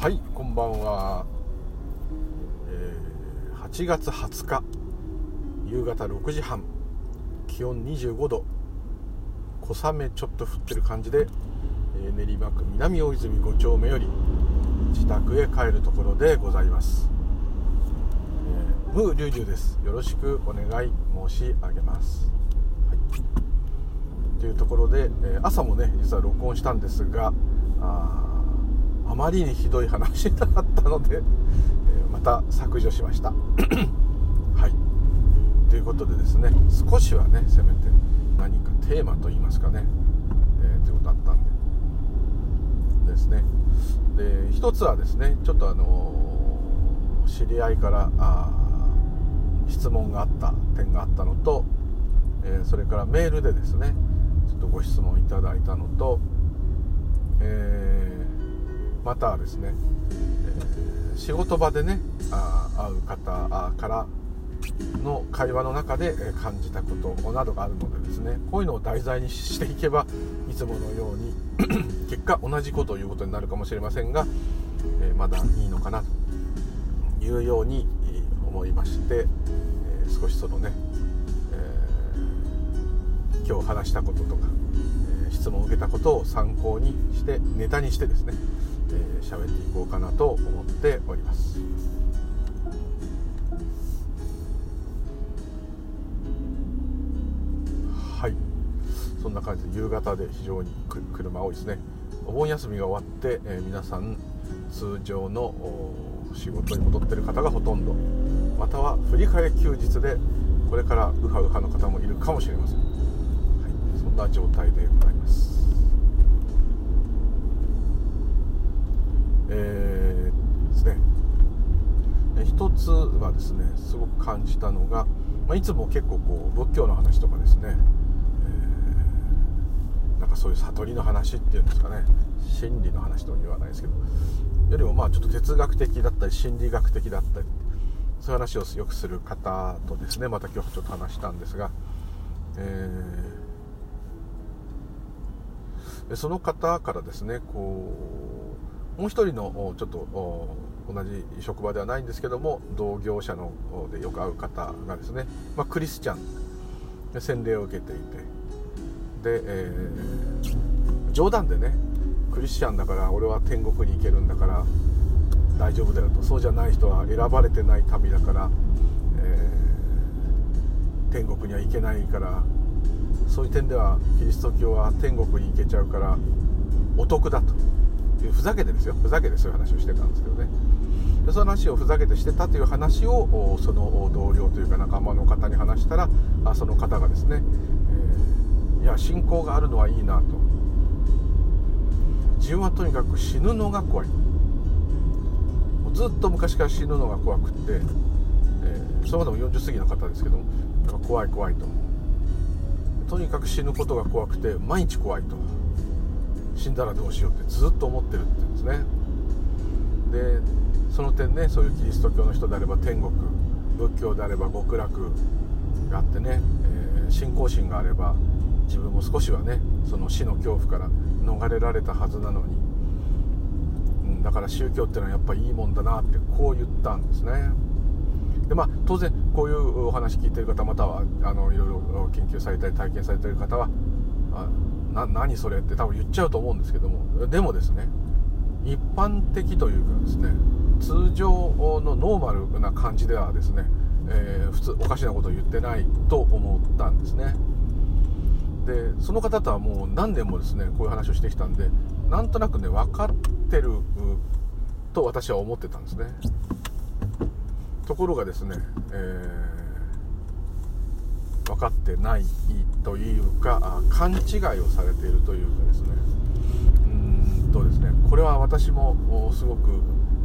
はい、こんばんは。8月20日夕方6時半、気温25度、小雨ちょっと降ってる感じで、練馬区南大泉5丁目より自宅へ帰るところでございます。ムーリュウジュです。よろしくお願い申し上げます。はい、というところで、朝もね実は録音したんですが、あまりにひどい話だったので、また削除しましたはい、ということでですね、少しはねせめて何かテーマといいますかね、ということだったんでですね。で、一つはですね、ちょっと知り合いから質問があった点があったのと、それからメールでですねちょっとご質問いただいたのと、またですね、仕事場でね会う方からの会話の中で感じたことなどがあるのでですね、こういうのを題材にしていけばいつものように結果同じことを言うことになるかもしれませんが、まだいいのかなというように思いまして、少しそのね、今日話したこととか質問を受けたことを参考にしてネタにしてですね喋っていこうかなと思っております。はい、そんな感じで夕方で非常に車多いですね。お盆休みが終わって、皆さん通常の仕事に戻っている方がほとんど、または振り替え休日でこれからウハウハの方もいるかもしれません。はい、そんな状態でございます。ですね、一つはですねすごく感じたのが、いつも結構こう仏教の話とかですね、なんかそういう悟りの話っていうんですかね、心理の話とは言わないですけどよりもちょっと哲学的だったり心理学的だったりそういう話をよくする方とですねまた今日ちょっと話したんですが、その方からですねこうもう一人のちょっと同じ職場ではないんですけども同業者のでよく会う方がですね、クリスチャンで洗礼を受けていて、で、冗談でねクリスチャンだから俺は天国に行けるんだから大丈夫だよと、そうじゃない人は選ばれてない旅だから、天国には行けないから、そういう点ではキリスト教は天国に行けちゃうからお得だと、ふざけてですよ、ふざけてそういう話をしてたんですけどね。で、その話をふざけてしてたという話をその同僚というか仲間の方に話したら、その方がですね、いや信仰があるのはいいなと、自分はとにかく死ぬのが怖い、もうずっと昔から死ぬのが怖くって、その方も40過ぎの方ですけど怖い怖いと、とにかく死ぬことが怖くて毎日怖いと、死んだらどうしようってずっと思ってるって言うんですね。で、その点ね、そういうキリスト教の人であれば天国、仏教であれば極楽があってね、信仰心があれば自分も少しはねその死の恐怖から逃れられたはずなのに、だから宗教ってのはやっぱりいいもんだなってこう言ったんですね。で、当然こういうお話聞いてる方、またはいろいろ研究されたり体験されてる方は何それって多分言っちゃうと思うんですけども、でもですね一般的というかですね通常のノーマルな感じではですね、普通おかしなことを言ってないと思ったんですね。で、その方とはもう何年もですねこういう話をしてきたんで、なんとなくね分かってると私は思ってたんですね。ところがですね、分かってないというか勘違いをされているというかですね、これは私もすごく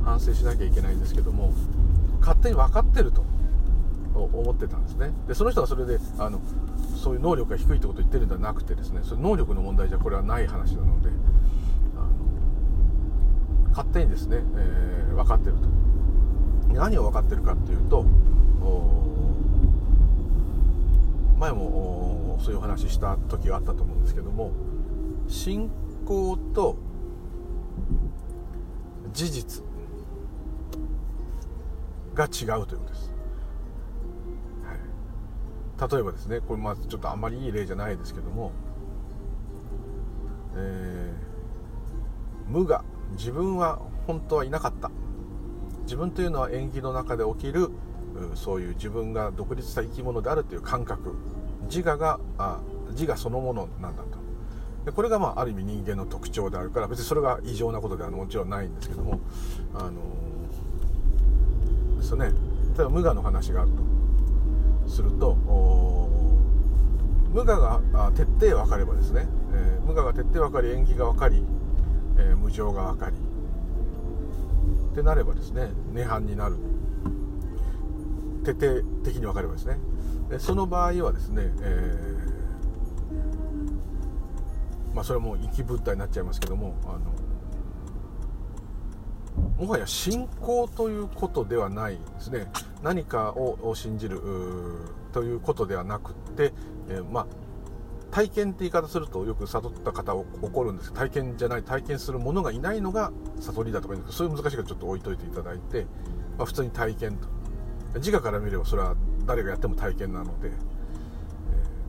反省しなきゃいけないんですけども、勝手に分かってると思ってたんですね。で、その人はそれでそういう能力が低いってことを言ってるんじゃなくてですね、それ能力の問題じゃこれはない話なので、勝手にですね、分かってると。何を分かってるかっていうと、前もそういうお話した時があったと思うんですけども、信仰と事実が違うということです、はい、例えばですね、これまあちょっとあまりいい例じゃないですけども、無我、自分は本当はいなかった、自分というのは縁起の中で起きるそういう自分が独立した生き物であるという感覚、自我そのものなんだと。でこれがまあある意味人間の特徴であるから、別にそれが異常なことではもちろんないんですけども、ですよね、例えば無我の話があるとすると、無我が徹底分かればですね、無我が徹底分かり、縁起が分かり、無常が分かりってなればですね、涅槃になる、徹底的に分かればですね、でその場合はですね、それはもう息物体になっちゃいますけども、もはや信仰ということではないですね。何かを信じるということではなくて、体験って言い方するとよく悟った方怒るんですけど、体験じゃない、体験するものがいないのが悟りだとか言うんですけど、そういう難しいことちょっと置いといていただいて、普通に体験と、自我から見ればそれは誰がやっても体験なので、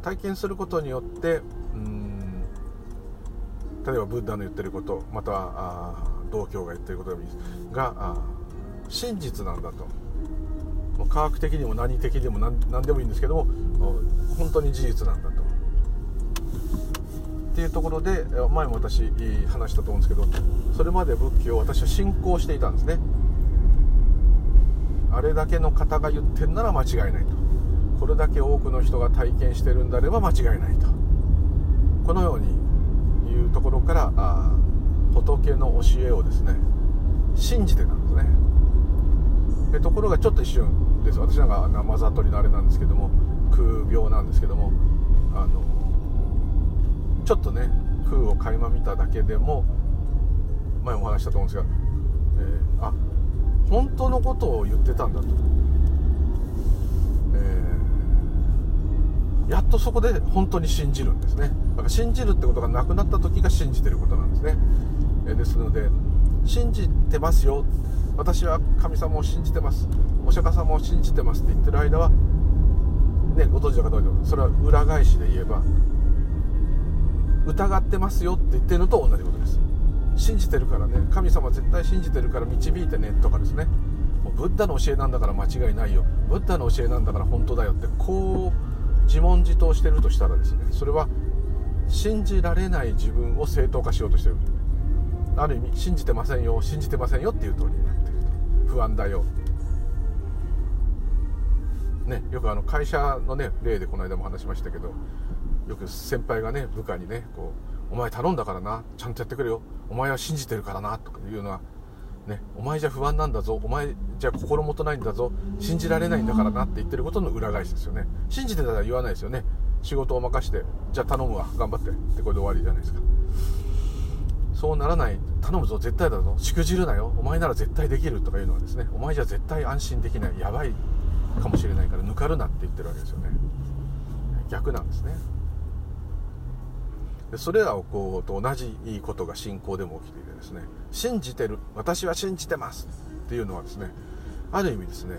体験することによって例えばブッダの言ってること、または道教が言ってることでもいいですが、真実なんだと、科学的にも何的にも何でもいいんですけども、本当に事実なんだとっていうところで、前も私話したと思うんですけど、それまで仏教を私は信仰していたんですね。あれだけの方が言ってるなら間違いないと、これだけ多くの人が体験してるんであれば間違いないと、このようにいうところから、仏の教えをですね信じてたんですね。でところがちょっと一瞬です、私なんか生悟りのあれなんですけども、空病なんですけども、ちょっとね空を垣間見ただけでも、前もお話したと思うんですが、あ、本当のことを言ってたんだと、やっとそこで本当に信じるんですね。だから信じるってことがなくなった時が信じてることなんですね。ですので、信じてますよ、私は神様を信じてます、お釈迦様を信じてますって言ってる間は、ね、ご存知の方はそれは裏返しで言えば、疑ってますよって言ってるのと同じことです。信じてるからね、神様絶対信じてるから導いてねとかですね、もうブッダの教えなんだから間違いないよ、ブッダの教えなんだから本当だよって、こう自問自答してるとしたらですね、それは信じられない自分を正当化しようとしてる、ある意味信じてませんよ、信じてませんよっていう通りになってると、不安だよ、ね、よく会社のね例でこの間も話しましたけど、よく先輩がね部下にね、こう、お前頼んだからな、ちゃんとやってくれよ、お前は信じてるからなとかいうのは、ね、お前じゃ不安なんだぞ、お前じゃ心もとないんだぞ、信じられないんだからなって言ってることの裏返しですよね。信じてたら言わないですよね。仕事を任して、じゃあ頼むわ、頑張ってってこれで終わりじゃないですか。そうならない、頼むぞ、絶対だぞ、しくじるなよ、お前なら絶対できるとかいうのはですね、お前じゃ絶対安心できない、やばいかもしれないからぬかるなって言ってるわけですよね。逆なんですね。それらをこうと同じいいことが信仰でも起きていてですね、信じてる、私は信じてますっていうのはですね、ある意味ですね、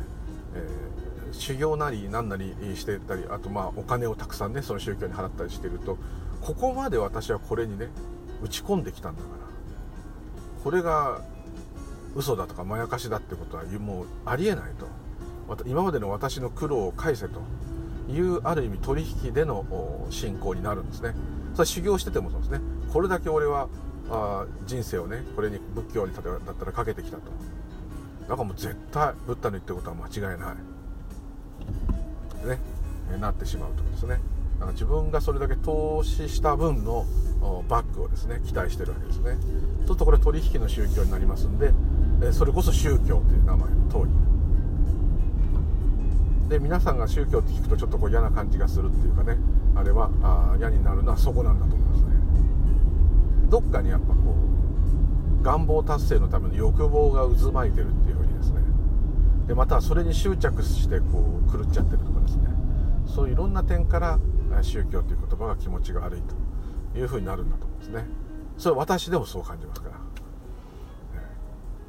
修行なり何なりしてたり、あとお金をたくさんねその宗教に払ったりしてると、ここまで私はこれにね打ち込んできたんだから、これが嘘だとかまやかしだってことはもうありえないと、今までの私の苦労を返せという、ある意味取引での信仰になるんですね。それは修行しててもそうですね。これだけ俺は人生をね、これに仏教に例えばだったらかけてきたと、だからもう絶対ブッダの言ってることは間違いない、ね、なってしまうということですね。だから自分がそれだけ投資した分のバックをですね期待してるわけですね。ちょっとこれ取引の宗教になりますんで、それこそ宗教という名前の通りで、皆さんが宗教って聞くとちょっとこう嫌な感じがするっていうかね、あれは嫌になるのはそこなんだと思いますね。どっかにやっぱこう願望達成のための欲望が渦巻いてるっていうふうにですね、でまたそれに執着してこう狂っちゃってるとかですね、そういういろんな点から宗教という言葉が気持ちが悪いというふうになるんだと思うんですね。それは私でもそう感じますから、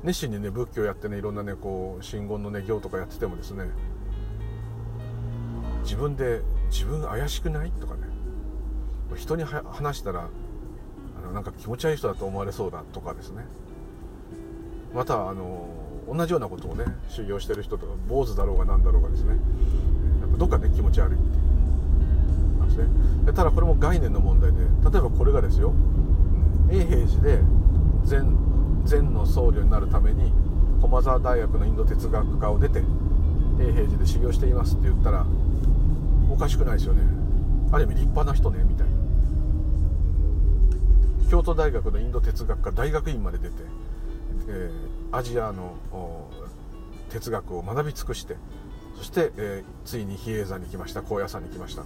熱心にね仏教やってね、いろんなねこう真言のね行とかやっててもですね、自分で自分怪しくないとかね、人に話したらなんか気持ち悪い人だと思われそうだとかですね、また同じようなことをね修行してる人とか坊主だろうがなんだろうがですね、なんかどっかね気持ち悪いっていうなんですね。でただこれも概念の問題で、例えばこれがですよ、永平寺で禅の僧侶になるために駒沢大学のインド哲学科を出て永平寺で修行していますって言ったらおかしくないですよね。ある意味立派な人ねみたいな。京都大学のインド哲学科大学院まで出て、アジアの哲学を学び尽くして、そして、ついに比叡山に来ました、高野山に来ました、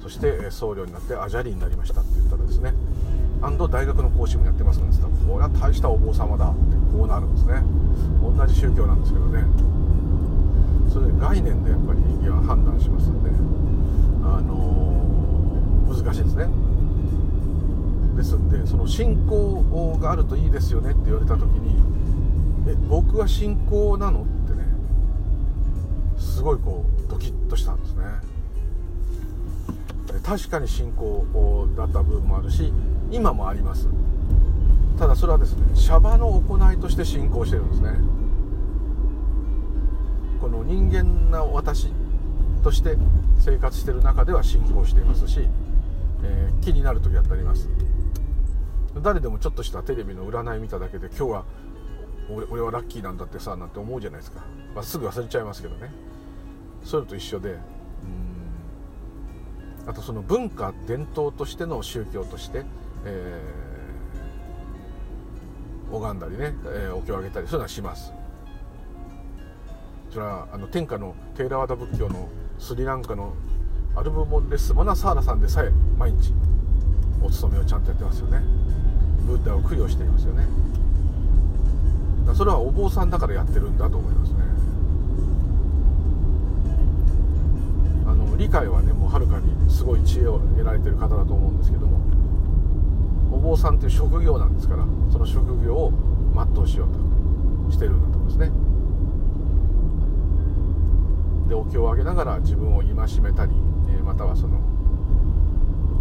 そして、僧侶になってアジャリーになりましたって言ったらですね、大学の講師もやってますんですが、これは大したお坊様だってこうなるんですね。同じ宗教なんですけどね、それで概念でやっぱり人間は判断しますんで、難しいですね。ですんで、その信仰があるといいですよねって言われた時に、僕は信仰なのってね、すごいこうドキッとしたんですね。確かに信仰だった部分もあるし、今もあります。ただそれはですね、シャバの行いとして信仰してるんですね。この人間な私として生活してる中では信仰していますし、気になる時だってあります。誰でもちょっとしたテレビの占い見ただけで、今日は 俺はラッキーなんだってさ、なんて思うじゃないですか。すぐ忘れちゃいますけどね。それと一緒で、あとその文化伝統としての宗教として、拝んだりね、お経をあげたり、そういうのはします。それは天下のテーラワダ仏教のスリランカのアルブモンレス・マナサーラさんでさえ毎日お勤めをちゃんとやってますよね。ブッダを供養していますよね。それはお坊さんだからやってるんだと思いますね。理解はね、もうはるかにすごい知恵を得られてる方だと思うんですけども、お坊さんという職業なんですから、その職業を全うしようとしてるんだと思うんですね。でお経をあげながら自分を戒めたり、またはその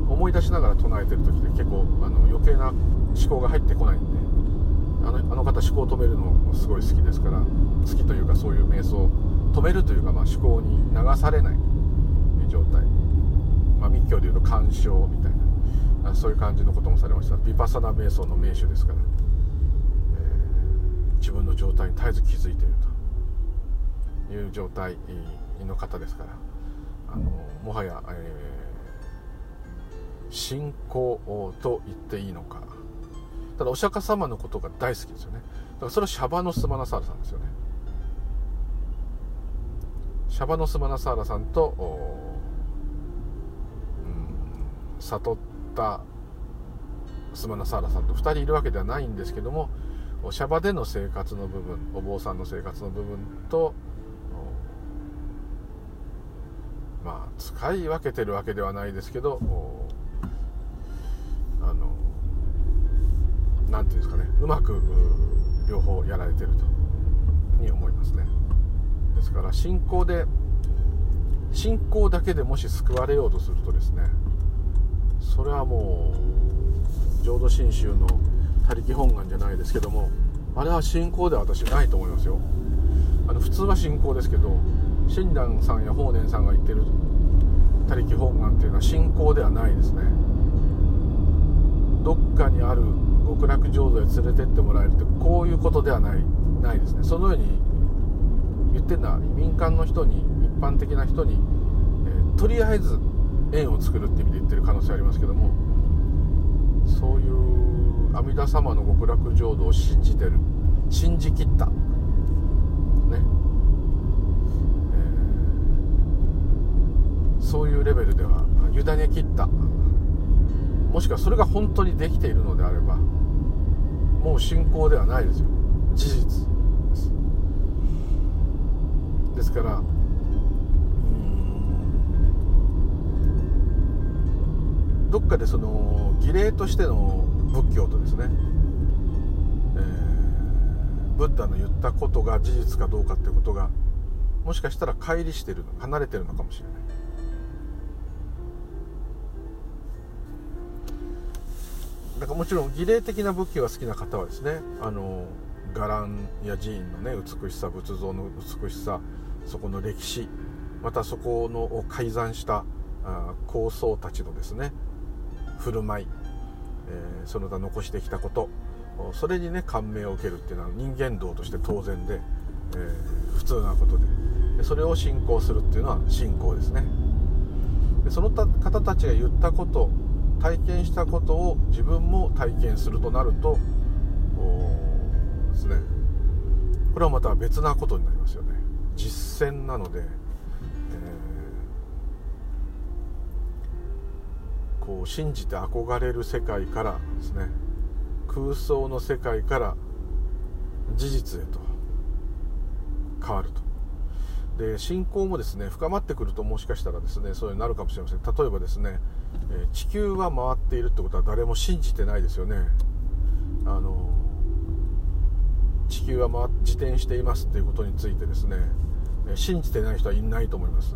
思い出しながら唱えてる時で結構余計な思考が入ってこないんで、あの方思考を止めるのすごい好きですから、好きというかそういう瞑想を止めるというか、思考に流されない状態、密教でいうと観想みたいな、そういう感じのこともされました。ヴィパッサナ瞑想の名手ですから、自分の状態に絶えず気づいているという状態の方ですから、もはや、信仰と言っていいのか。ただお釈迦様のことが大好きですよね。だからそれはシャバのスマナサーラさんですよね。シャバのスマナサーラさんと、悟ったスマナサーラさんと2人いるわけではないんですけども、シャバでの生活の部分、お坊さんの生活の部分と使い分けてるわけではないですけど、なんていうんですかね、うまく両方やられてるとに思いますね。ですから信仰だけでもし救われようとするとですね、それはもう浄土真宗の他力本願じゃないですけども、あれは信仰では私ないと思いますよ。普通は信仰ですけど、親鸞さんや法然さんが言ってる他力本願っていうのは信仰ではないですね。どっかにある極楽浄土へ連れてってもらえるってこういうことではないですね。そのように言ってるのは民間の人に、一般的な人に、とりあえず縁を作るって意味で言ってる可能性ありますけども、そういう阿弥陀様の極楽浄土を信じてる、信じきったね、そういうレベルでは委ねきった、もしくはそれが本当にできているのであれば、もう信仰ではないですよ、事実です。ですからどっかでその儀礼としての仏教とですね、ブッダの言ったことが事実かどうかってことが、もしかしたら乖離してる、離れてるのかもしれない。だからもちろん儀礼的な仏教が好きな方はですね、伽藍や寺院のね、美しさ、仏像の美しさ、そこの歴史、またそこのを改ざんした高僧たちのですね、振る舞い、その他残してきたこと、それにね感銘を受けるっていうのは人間道として当然で、普通なことで、それを信仰するっていうのは信仰ですね。でその方たちが言ったこと、体験したことを自分も体験するとなるとですね、これはまた別なことになりますよね。実践なので、こう信じて憧れる世界からですね、空想の世界から事実へと変わると。で信仰もですね深まってくると、もしかしたらですねそうなるかもしれません。例えばですね、地球は回っているってことは誰も信じてないですよね。地球は自転していますっていうことについてですね信じてない人はいないと思います。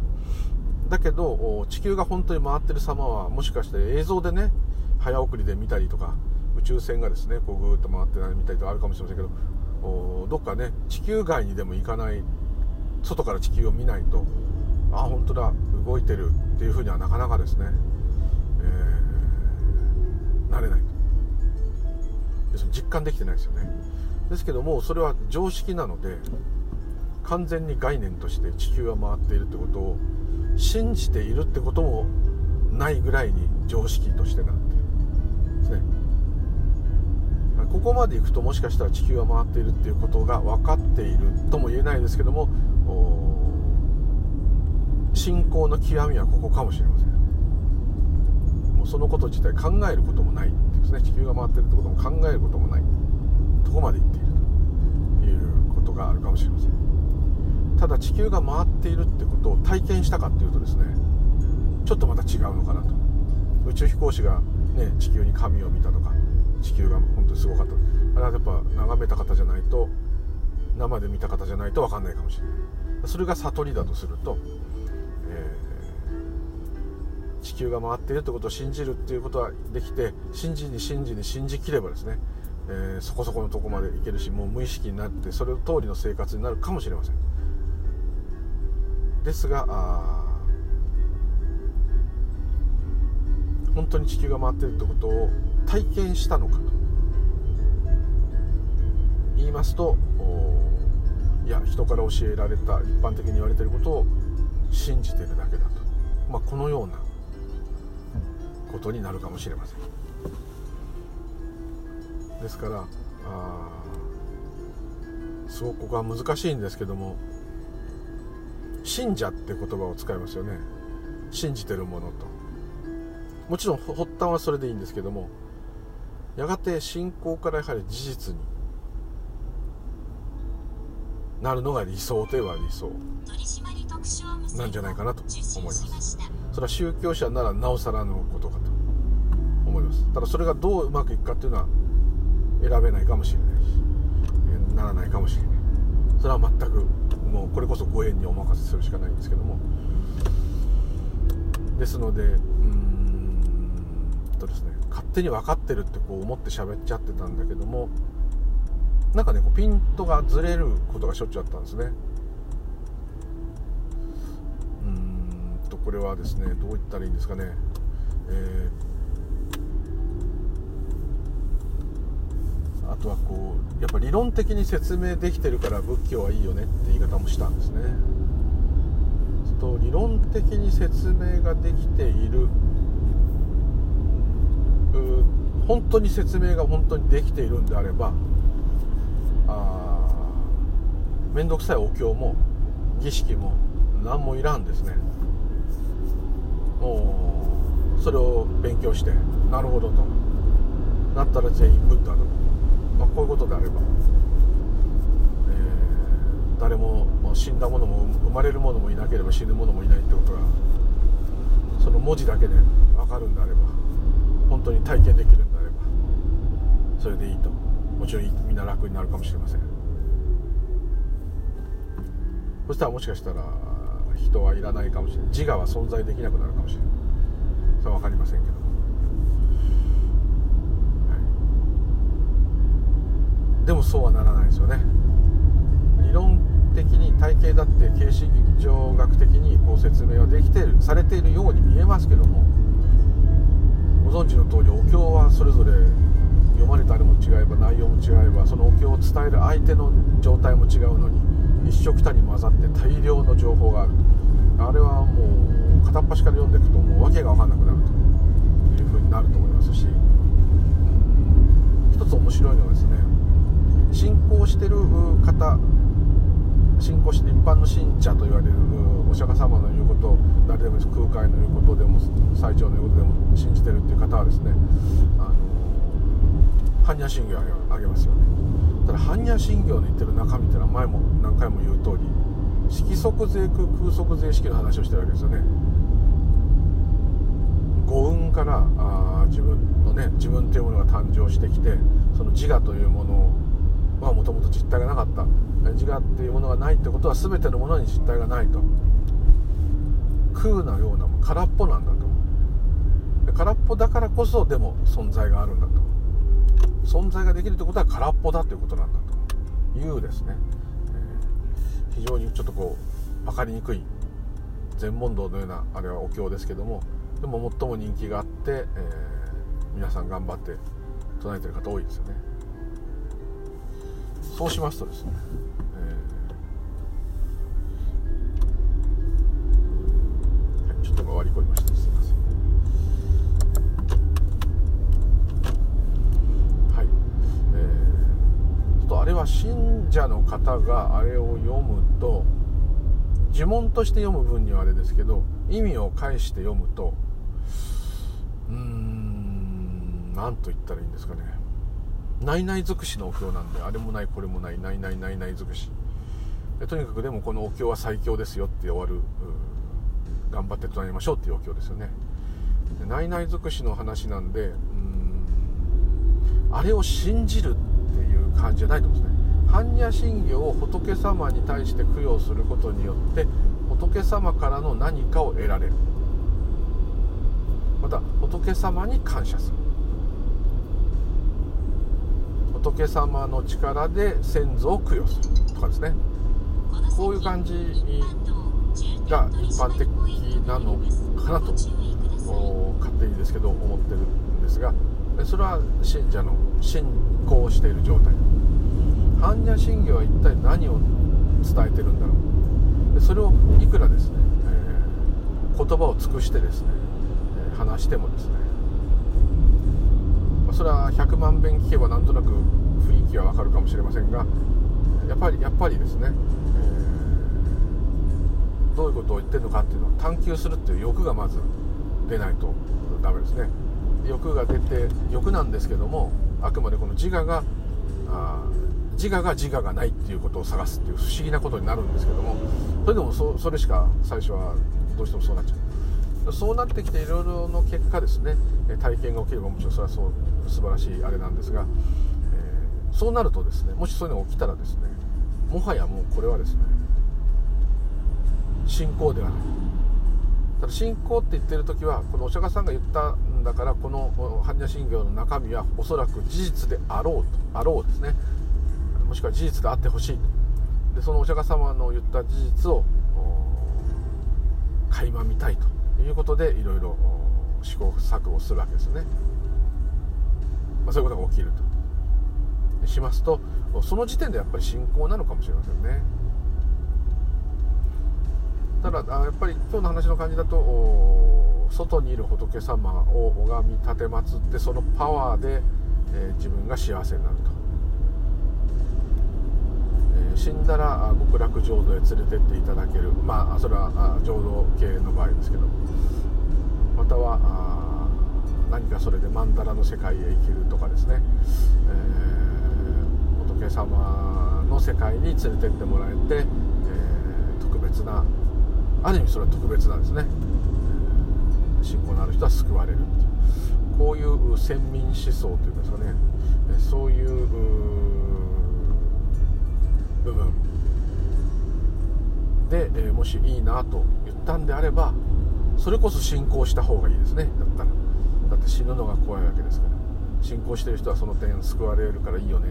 だけど地球が本当に回ってる様は、もしかして映像でね早送りで見たりとか、宇宙船がですねこうぐーっと回ってないみたいとかあるかもしれませんけど、どっかね地球外にでも行かない、外から地球を見ないと、あ本当だ動いてるっていうふうにはなかなかですね、なれないと。要するに実感できてないですよね。ですけどもそれは常識なので、完全に概念として地球は回っているってことを信じているってこともないぐらいに常識としてなってるですね。ここまでいくと、もしかしたら地球は回っているっていうことが分かっているとも言えないですけども、信仰の極みはここかもしれません。もうそのこと自体考えることもないですね。地球が回っているってことも考えることもないとこまでいっているということがあるかもしれません。ただ地球が回っているってことを体験したかっていうとですね、ちょっとまた違うのかなと。宇宙飛行士が、ね、地球に神を見たとか、地球が本当にすごかった、あれはやっぱ眺めた方じゃないと、生で見た方じゃないと分かんないかもしれない。それが悟りだとすると、地球が回っているってことを信じるっていうことはできて、信じきればですね、そこそこのとこまでいけるし、もう無意識になってそれ通りの生活になるかもしれません。ですが本当に地球が回っているってことを体験したのかと言いますと、いや人から教えられた、一般的に言われていることを信じているだけだと、このようなことになるかもしれません。ですからすごくここは難しいんですけども、信者って言葉を使いますよね。信じてるものと、もちろん発端はそれでいいんですけども、やがて信仰からやはり事実になるのが理想といえば理想なんじゃないかなと思います。それは宗教者ならなおさらのことかと思います。ただそれがどううまくいくかというのは選べないかもしれないし、ならないかもしれない。それは全くもうこれこそご縁にお任せするしかないんですけども、ですのでですね、勝手に分かってるってこう思って喋っちゃってたんだけども、なんかねこうピントがずれることがしょっちゅうあったんですね。これはですねどう言ったらいいんですかね、あとはこうやっぱ理論的に説明できてるから仏教はいいよねって言い方もしたんですね。と理論的に説明ができている、本当に説明が本当にできているんであれば、めんどくさいお経も儀式も何もいらんですね。もうそれを勉強して、なるほどとなったら全員ブッダだと、こういうことであれば、誰も死んだ者も生まれる者もいなければ死ぬ者もいないってことが、その文字だけで分かるんであれば、本当に体験できるんであればそれでいいと。もちろんみんな楽になるかもしれません。そしたらもしかしたら人はいらないかもしれない、自我は存在できなくなるかもしれない。それは分かりませんけど、はい、でもそうはならないですよね。理論的に体系だって形式上学的にこう説明はできてるされているように見えますけども、ご存知の通りお経はそれぞれ読まれたあれも違えば内容も違えば、そのお経を伝える相手の状態も違うのに一緒くたに混ざって大量の情報がある。あれはもう片っ端から読んでいくともう訳が分かんなくなるというふうになると思いますし、一つ面白いのはですね、信仰してる方、信仰して一般の信者と言われるお釈迦様の言うことを誰でも空海の言うことでも最澄の言うことでも信じてるっていう方はですね、般若心経をあげますよね。ただ般若心経の言ってる中身っていうのは前も何回も言う通り色即是空、空即是色の話をしてるわけですよね。五運から自分というものが誕生してきて、その自我というものはもともと実体がなかった、自我っていうものがないってことは全てのものに実体がないと、空なような空っぽなんだと、空っぽだからこそでも存在があるんだと、存在ができるってことは空っぽだということなんだというですね、非常にちょっとこう分かりにくい禅問答のようなあれはお経ですけども、でも最も人気があって、皆さん頑張って唱えてる方多いですよね。そうしますとですね、ちょっと回り込みました、すいません。あれは信者の方があれを読むと、呪文として読む分にはあれですけど、意味を返して読むと、なんと言ったらいいんですかね、ないない尽くしのお経なんで、あれもないこれもない、ないないないない尽くし、とにかくでもこのお経は最強ですよって終わる、頑張って唱えましょうっていうお経ですよね。ないない尽くしの話なんで、あれを信じる感じじゃないと思うんですね。般若心経を仏様に対して供養することによって仏様からの何かを得られる、また仏様に感謝する、仏様の力で先祖を供養するとかですね、こういう感じが一般的なのかなと勝手にですけど思ってるんですが、それは信者の信仰している状態。般若心経は一体何を伝えてるんだろう。でそれをいくらですね、言葉を尽くしてですね、話してもですね、それは100万遍聞けばなんとなく雰囲気はわかるかもしれませんが、やっぱりですね、どういうことを言ってるのかっていうのを探求するっていう欲がまず出ないとダメですね。欲が出て、欲なんですけども、あくまでこの自我がないっていうことを探すっていう不思議なことになるんですけども、それでもそれしか最初はどうしてもそうなっちゃう。そうなってきていろいろの結果ですね、体験が起きればもちろんそれはそう素晴らしいあれなんですが、そうなるとですね、もしそういうのが起きたらですね、もはやもうこれはですね、信仰ではない。ただ信仰って言ってる時はこのお釈迦さんが言ったんだから、この般若心経の中身はおそらく事実であろうですね、もしくは事実であってほしいと。でそのお釈迦様の言った事実を垣間見たいということでいろいろ試行錯誤するわけですよね、そういうことが起きるとしますと、その時点でやっぱり信仰なのかもしれませんね。ただやっぱり今日の話の感じだと、外にいる仏様を拝み立て祀って、そのパワーで、自分が幸せになると、死んだら極楽浄土へ連れてっていただける、それは浄土系の場合ですけど、または何かそれでマンダラの世界へ行けるとかですね、仏様の世界に連れてってもらえて、特別な、ある意味それは特別なんですね、信仰のある人は救われるっていう、こういう先民思想というんですかね、そういう部分もしいいなと言ったんであれば、それこそ信仰した方がいいですね。だったらだって死ぬのが怖いわけですから、信仰してる人はその点救われるからいいよね、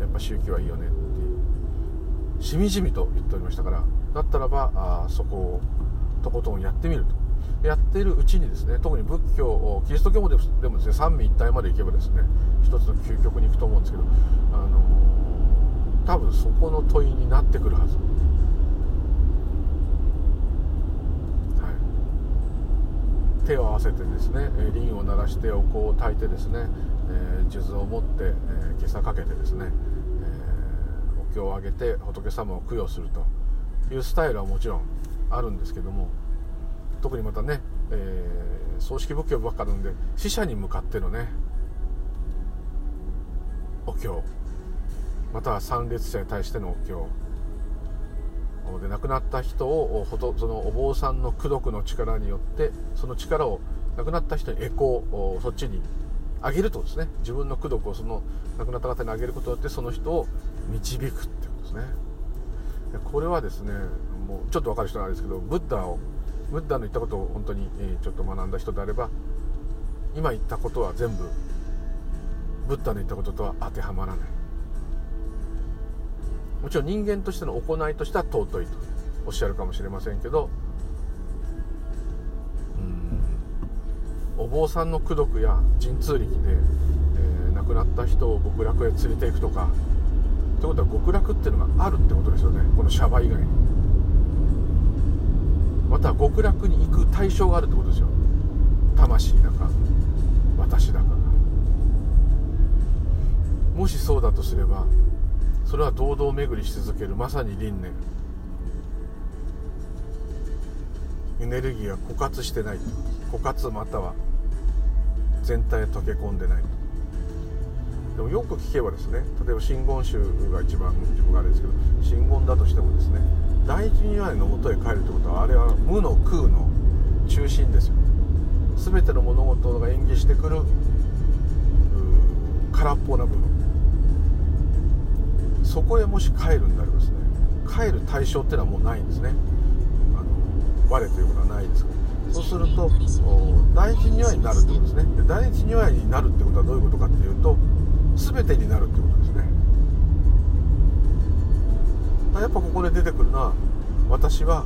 やっぱ宗教はいいよねってしみじみと言っておりましたから、だったらばそこをとことんやってみると、やっているうちにですね、特に仏教キリスト教もでもですね、三位一体までいけばですね、一つの究極に行くと思うんですけど、多分そこの問いになってくるはず。手を合わせてですね、輪を鳴らしてお香を焚いてですね、数珠を持って、袈裟かけてですね、お経をあげて仏様を供養するというスタイルはもちろんあるんですけども、特にまたね、葬式仏教ばっかなんで、死者に向かってのねお経、または参列者に対してのお経で、亡くなった人をそのお坊さんの功徳の力によって、その力を亡くなった人にそっちにあげるとですね、自分の功徳をその亡くなった方にあげることによって、その人を導くってことですね。これはですね、もうちょっと分かる人なんですけど、ブッダの言ったことを本当にちょっと学んだ人であれば、今言ったことは全部ブッダの言ったこととは当てはまらない。もちろん人間としての行いとしては尊いとおっしゃるかもしれませんけど、お坊さんの功徳や神通力で、亡くなった人を極楽へ連れていくとかということは、極楽っていうのがあるってことですよね。この娑婆以外にまた極楽に行く対象があるってことですよ。魂だか私だかが、もしそうだとすれば、それは堂々巡りし続ける、まさに輪廻、エネルギーが枯渇してない、枯渇または全体へ溶け込んでない。でもよく聞けばですね、例えば真言宗が一番自分があれですけど、真言だとしてもですね、第一如来の元へ帰るということは、あれは無の空の中心ですよ。全ての物事が演技してくる空っぽな部分、そこへもし帰るんであればですね、帰る対象っていうのはもうないんですね。我ということはないですから、そうすると第一如来になるってことですね。第一如来になるってことはどういうことかっていうと、全てになるってことですね。やっぱここで出てくるのは、私は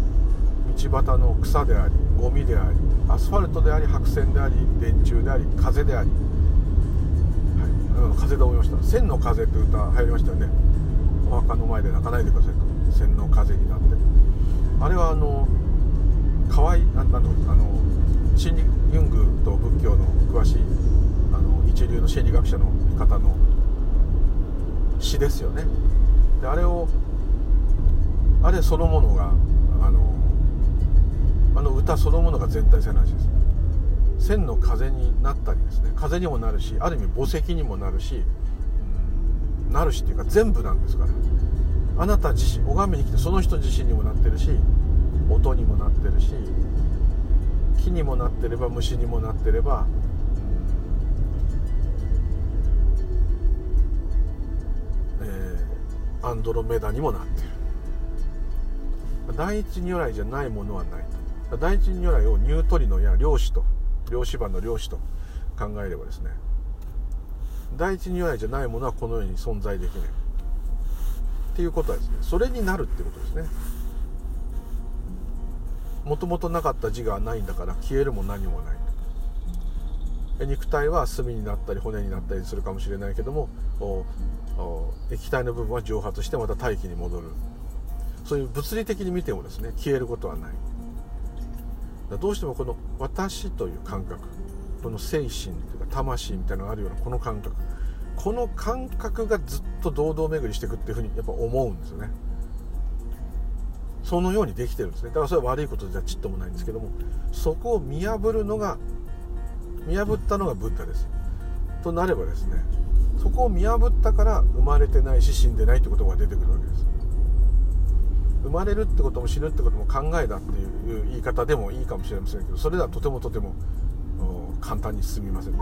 道端の草であり、ゴミであり、アスファルトであり、白線であり、電柱であり、風であり、風で思いました。千の風って歌流行りましたよね。お墓の前で泣かないでくださいと、千の風になって、あれは河合心理ユングと仏教の詳しい一流の心理学者の方の詩ですよね。であれそのものが歌そのものが全体性の話です。千の風になったりですね、風にもなるし、ある意味墓石にもなるし、なるしっていうか全部なんですから、あなた自身拝みに来て、その人自身にもなってるし、音にもなってるし、木にもなってれば、虫にもなってれば、アンドロメダにもなってる。第一如来じゃないものはないと。第一如来をニュートリノや量子場の量子と考えればですね、第一如来じゃないものはこの世に存在できないっていうことはですね、それになるってことですね。もともとなかった自我はないんだから、消えるも何もない。肉体は炭になったり骨になったりするかもしれないけども、液体の部分は蒸発してまた大気に戻る。そういう物理的に見てもですね、消えることはない。どうしてもこの私という感覚、この精神というか魂みたいなのがあるようなこの感覚、この感覚がずっと堂々巡りしていくっていうふうにやっぱ思うんですよね。そのようにできてるんですね。だからそれは悪いことじゃちっともないんですけども、そこを見破ったのがブッダですとなればですね、そこを見破ったから生まれてないし死んでないってことが出てくるわけです。生まれるってことも死ぬってことも考えだっていう言い方でもいいかもしれませんけど、それではとてもとても簡単に進みませんね。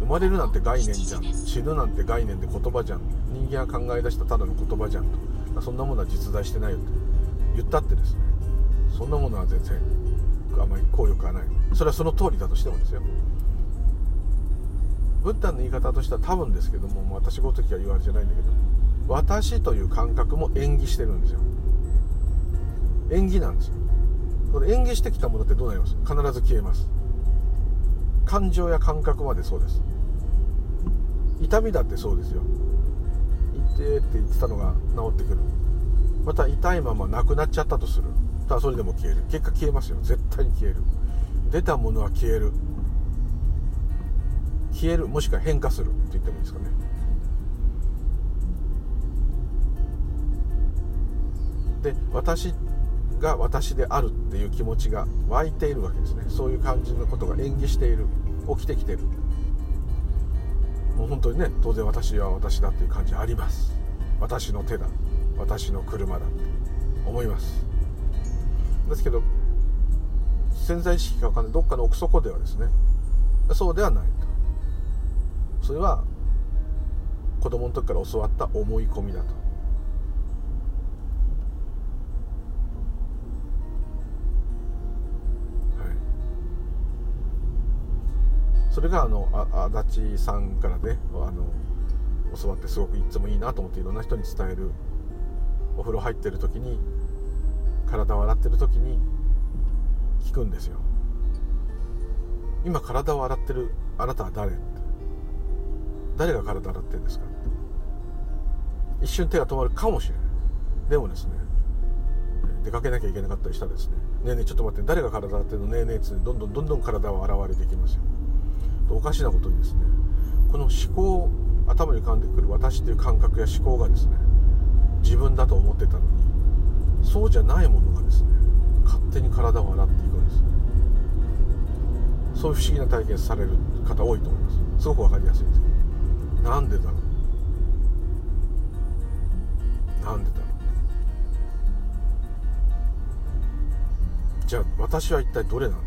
生まれるなんて概念じゃん、死ぬなんて概念で言葉じゃん、人間が考え出したただの言葉じゃんと、そんなものは実在してないよと言ったってですね、そんなものは全然あまり効力がない。それはその通りだとしてもですよ。ブッダの言い方としては多分ですけども、私ごときは言われじゃないんだけど、私という感覚も縁起してるんですよ。縁起なんですよ。これ縁起してきたものってどうなります？必ず消えます。感情や感覚までそうです。痛みだってそうですよ。痛えって言ってたのが治ってくる。また痛いままなくなっちゃったとする。ただそれでも消える。結果消えますよ。絶対に消える。出たものは消える。消える、もしくは変化するって言ってもいいですかね。で、私が私であるっていう気持ちが湧いているわけですね。そういう感じのことが演技している、起きてきている。もう本当にね、当然私は私だっていう感じあります。私の手だ、私の車だって思います。ですけど潜在意識かわかんないどっかの奥底ではですね、そうではないと。それは子供の時から教わった思い込みだと。それが足立さんからね、教わってすごくいつもいいなと思っていろんな人に伝える。お風呂入ってる時に、体を洗ってる時に聞くんですよ。今体を洗ってるあなたは誰？誰が体洗ってるんですか？一瞬手が止まるかもしれない。でもですね、出かけなきゃいけなかったりしたらですね、ねえねえちょっと待って、誰が体洗ってるの？ねえねえつってどんどん体を洗われていきますよ。おかしなことにですね、この思考、頭に浮かんでくる私という感覚や思考がですね、自分だと思ってたのに、そうじゃないものがですね、勝手に体を洗っていくんです。そういう不思議な体験される方多いと思います。すごくわかりやすいです。なんでだろう、なんでだろう、じゃあ私は一体どれなんだ。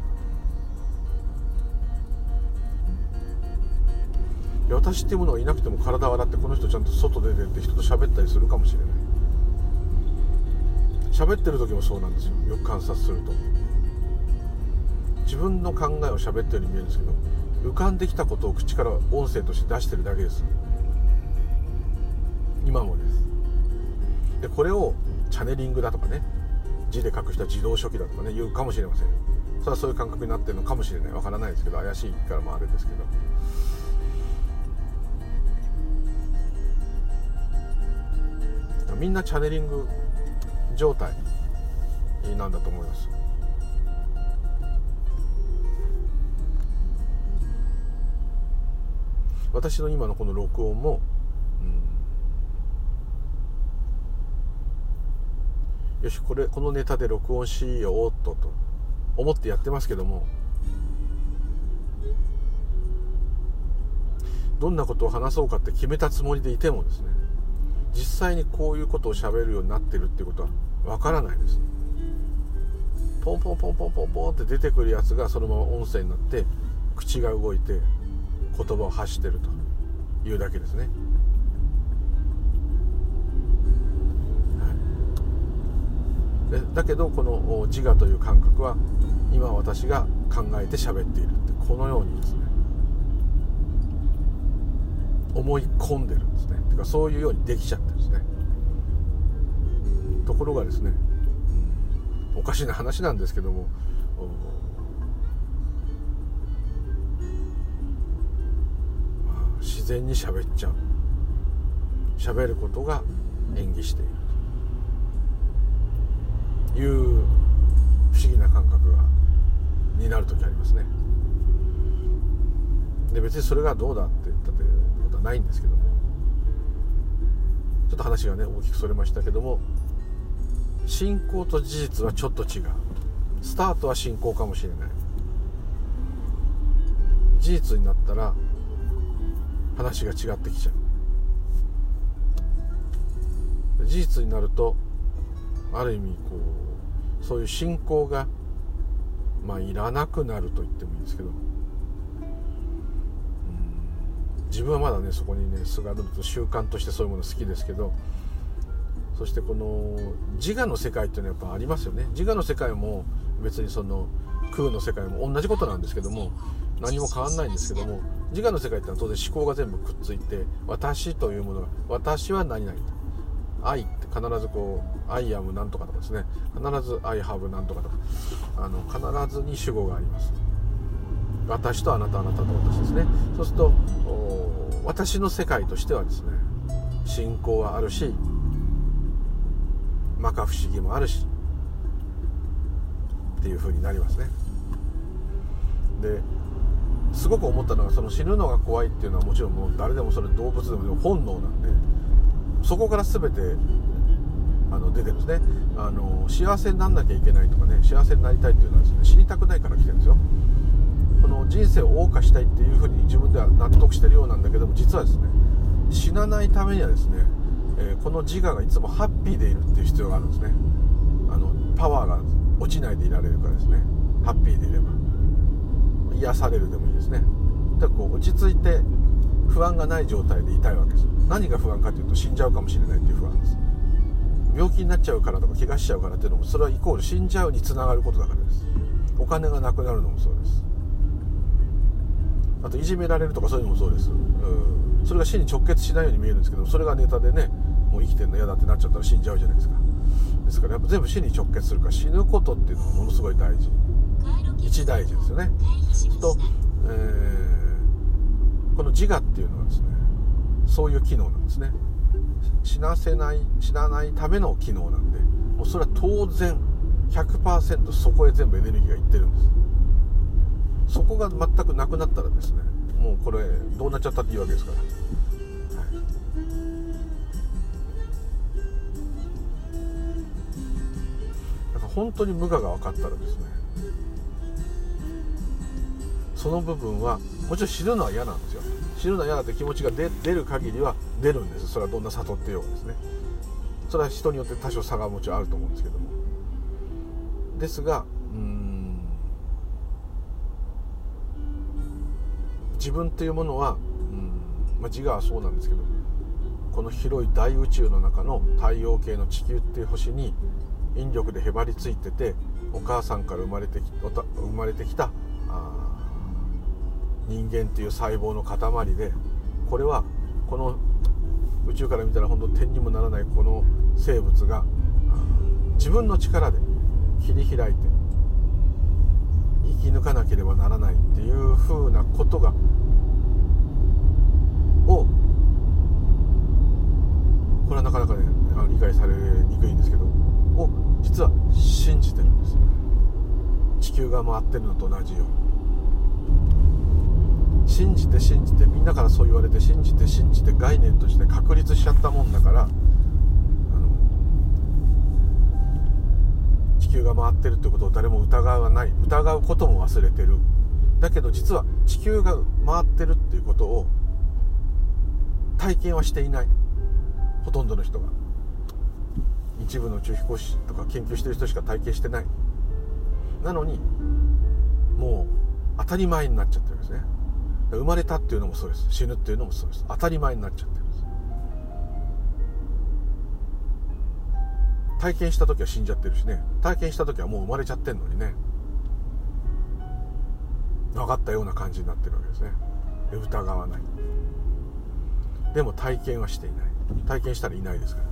私っていうものがいなくても体を洗って、この人ちゃんと外出てって人と喋ったりするかもしれない。喋ってる時もそうなんですよ。よく観察すると自分の考えを喋ってるように見えるんですけど、浮かんできたことを口から音声として出してるだけです。今もです。でこれをチャネリングだとかね、字で書く人は自動書記だとかね言うかもしれません。それはそういう感覚になってるのかもしれない。わからないですけど、怪しいからもあれですけど、みんなチャネリング状態なんだと思います。私の今のこの録音も、よしこのネタで録音しようと思ってやってますけども、どんなことを話そうかって決めたつもりでいてもですね、実際にこういうことを喋るようになってるっていうことはわからないです。ポンポンポンポンポンポンって出てくるやつがそのまま音声になって口が動いて言葉を発してるというだけですね。はい、だけどこの自我という感覚は今私が考えて喋っているってこのようにですね、思い込んでるんですね。てかそういうようにできちゃってるんですね。ところがですね、おかしな話なんですけども、自然に喋っちゃう。喋ることが演技しているという不思議な感覚がになる時ありますね。で別にそれがどうだって言ったってことはないんですけども、ちょっと話がね大きくそれましたけども、信仰と事実はちょっと違う。スタートは信仰かもしれない。事実になったら話が違ってきちゃう。事実になるとある意味こうそういう信仰がいらなくなると言ってもいいんですけど、自分はまだねそこにねすがると習慣としてそういうもの好きですけど、そしてこの自我の世界っていうのはやっぱありますよね。自我の世界も別にその空の世界も同じことなんですけども、何も変わんないんですけども、自我の世界ってのは当然思考が全部くっついて、私というものが、私は何々、愛って必ずこう I am なんとかとかですね、必ず I have なんとかとか、必ずに主語があります。私とあなた、あなたと私ですね。そうすると私の世界としてはですね、信仰はあるし、摩訶不思議もあるしっていう風になりますね。ですごく思ったのが、その死ぬのが怖いっていうのはもちろんもう誰でもそれ動物でも本能なんで、そこから全て出てるんですね。幸せになんなきゃいけないとかね、幸せになりたいっていうのはですね、死にたくないから来てるんですよ。この人生を謳歌したいっていうふうに自分では納得してるようなんだけども、実はですね、死なないためにはですね、この自我がいつもハッピーでいるっていう必要があるんですね。パワーが落ちないでいられるからですね、ハッピーでいれば癒されるでもいいですね。だからこう落ち着いて不安がない状態でいたいわけです。何が不安かというと、死んじゃうかもしれないという不安です。病気になっちゃうからとか怪我しちゃうからっていうのも、それはイコール死んじゃうにつながることだからです。お金がなくなるのもそうです。あといじめられるとかそういうのもそうです。それが死に直結しないように見えるんですけど、それがネタでね、もう生きてるの嫌だってなっちゃったら死んじゃうじゃないですか。ですからやっぱ全部死に直結するから、死ぬことっていうのがものすごい大事、一大事ですよね。と、この自我っていうのはですね、そういう機能なんですね。死なないための機能なんで、もうそれは当然 100% そこへ全部エネルギーがいってるんです。そこが全くなくなったらですね、もうこれどうなっちゃったっていうわけですから、はい、なんか本当に無我が分かったらですね、その部分はもちろん死ぬのは嫌なんですよ。死ぬのは嫌だって気持ちが出る限りは出るんです。それはどんな悟ってようですね。それは人によって多少差がもちろんあると思うんですけども、ですが自分というものは、自我はそうなんですけど、この広い大宇宙の中の太陽系の地球っていう星に引力でへばりついてて、お母さんから生まれてきた人間っていう細胞の塊で、これはこの宇宙から見たら本当点にもならないこの生物が自分の力で切り開いて生き抜かなければならないっていう風なことがこれはなかなかね、理解されにくいんですけど、実は信じてるんです。地球が回ってるのと同じように信じて信じて、みんなからそう言われて信じて信じて概念として確立しちゃったもんだから、地球が回ってるってことを誰も疑うことも忘れてる。だけど実は地球が回ってるっていうことを体験はしていない、ほとんどの人が。一部の宇宙飛行士とか研究してる人しか体験してない。なのにもう当たり前になっちゃってるんですね。生まれたっていうのもそうです、死ぬっていうのもそうです。当たり前になっちゃってるんです。体験した時は死んじゃってるしね、体験した時はもう生まれちゃってるのにね、分かったような感じになってるわけですね。疑わない。でも体験はしていない。体験したらいないですから。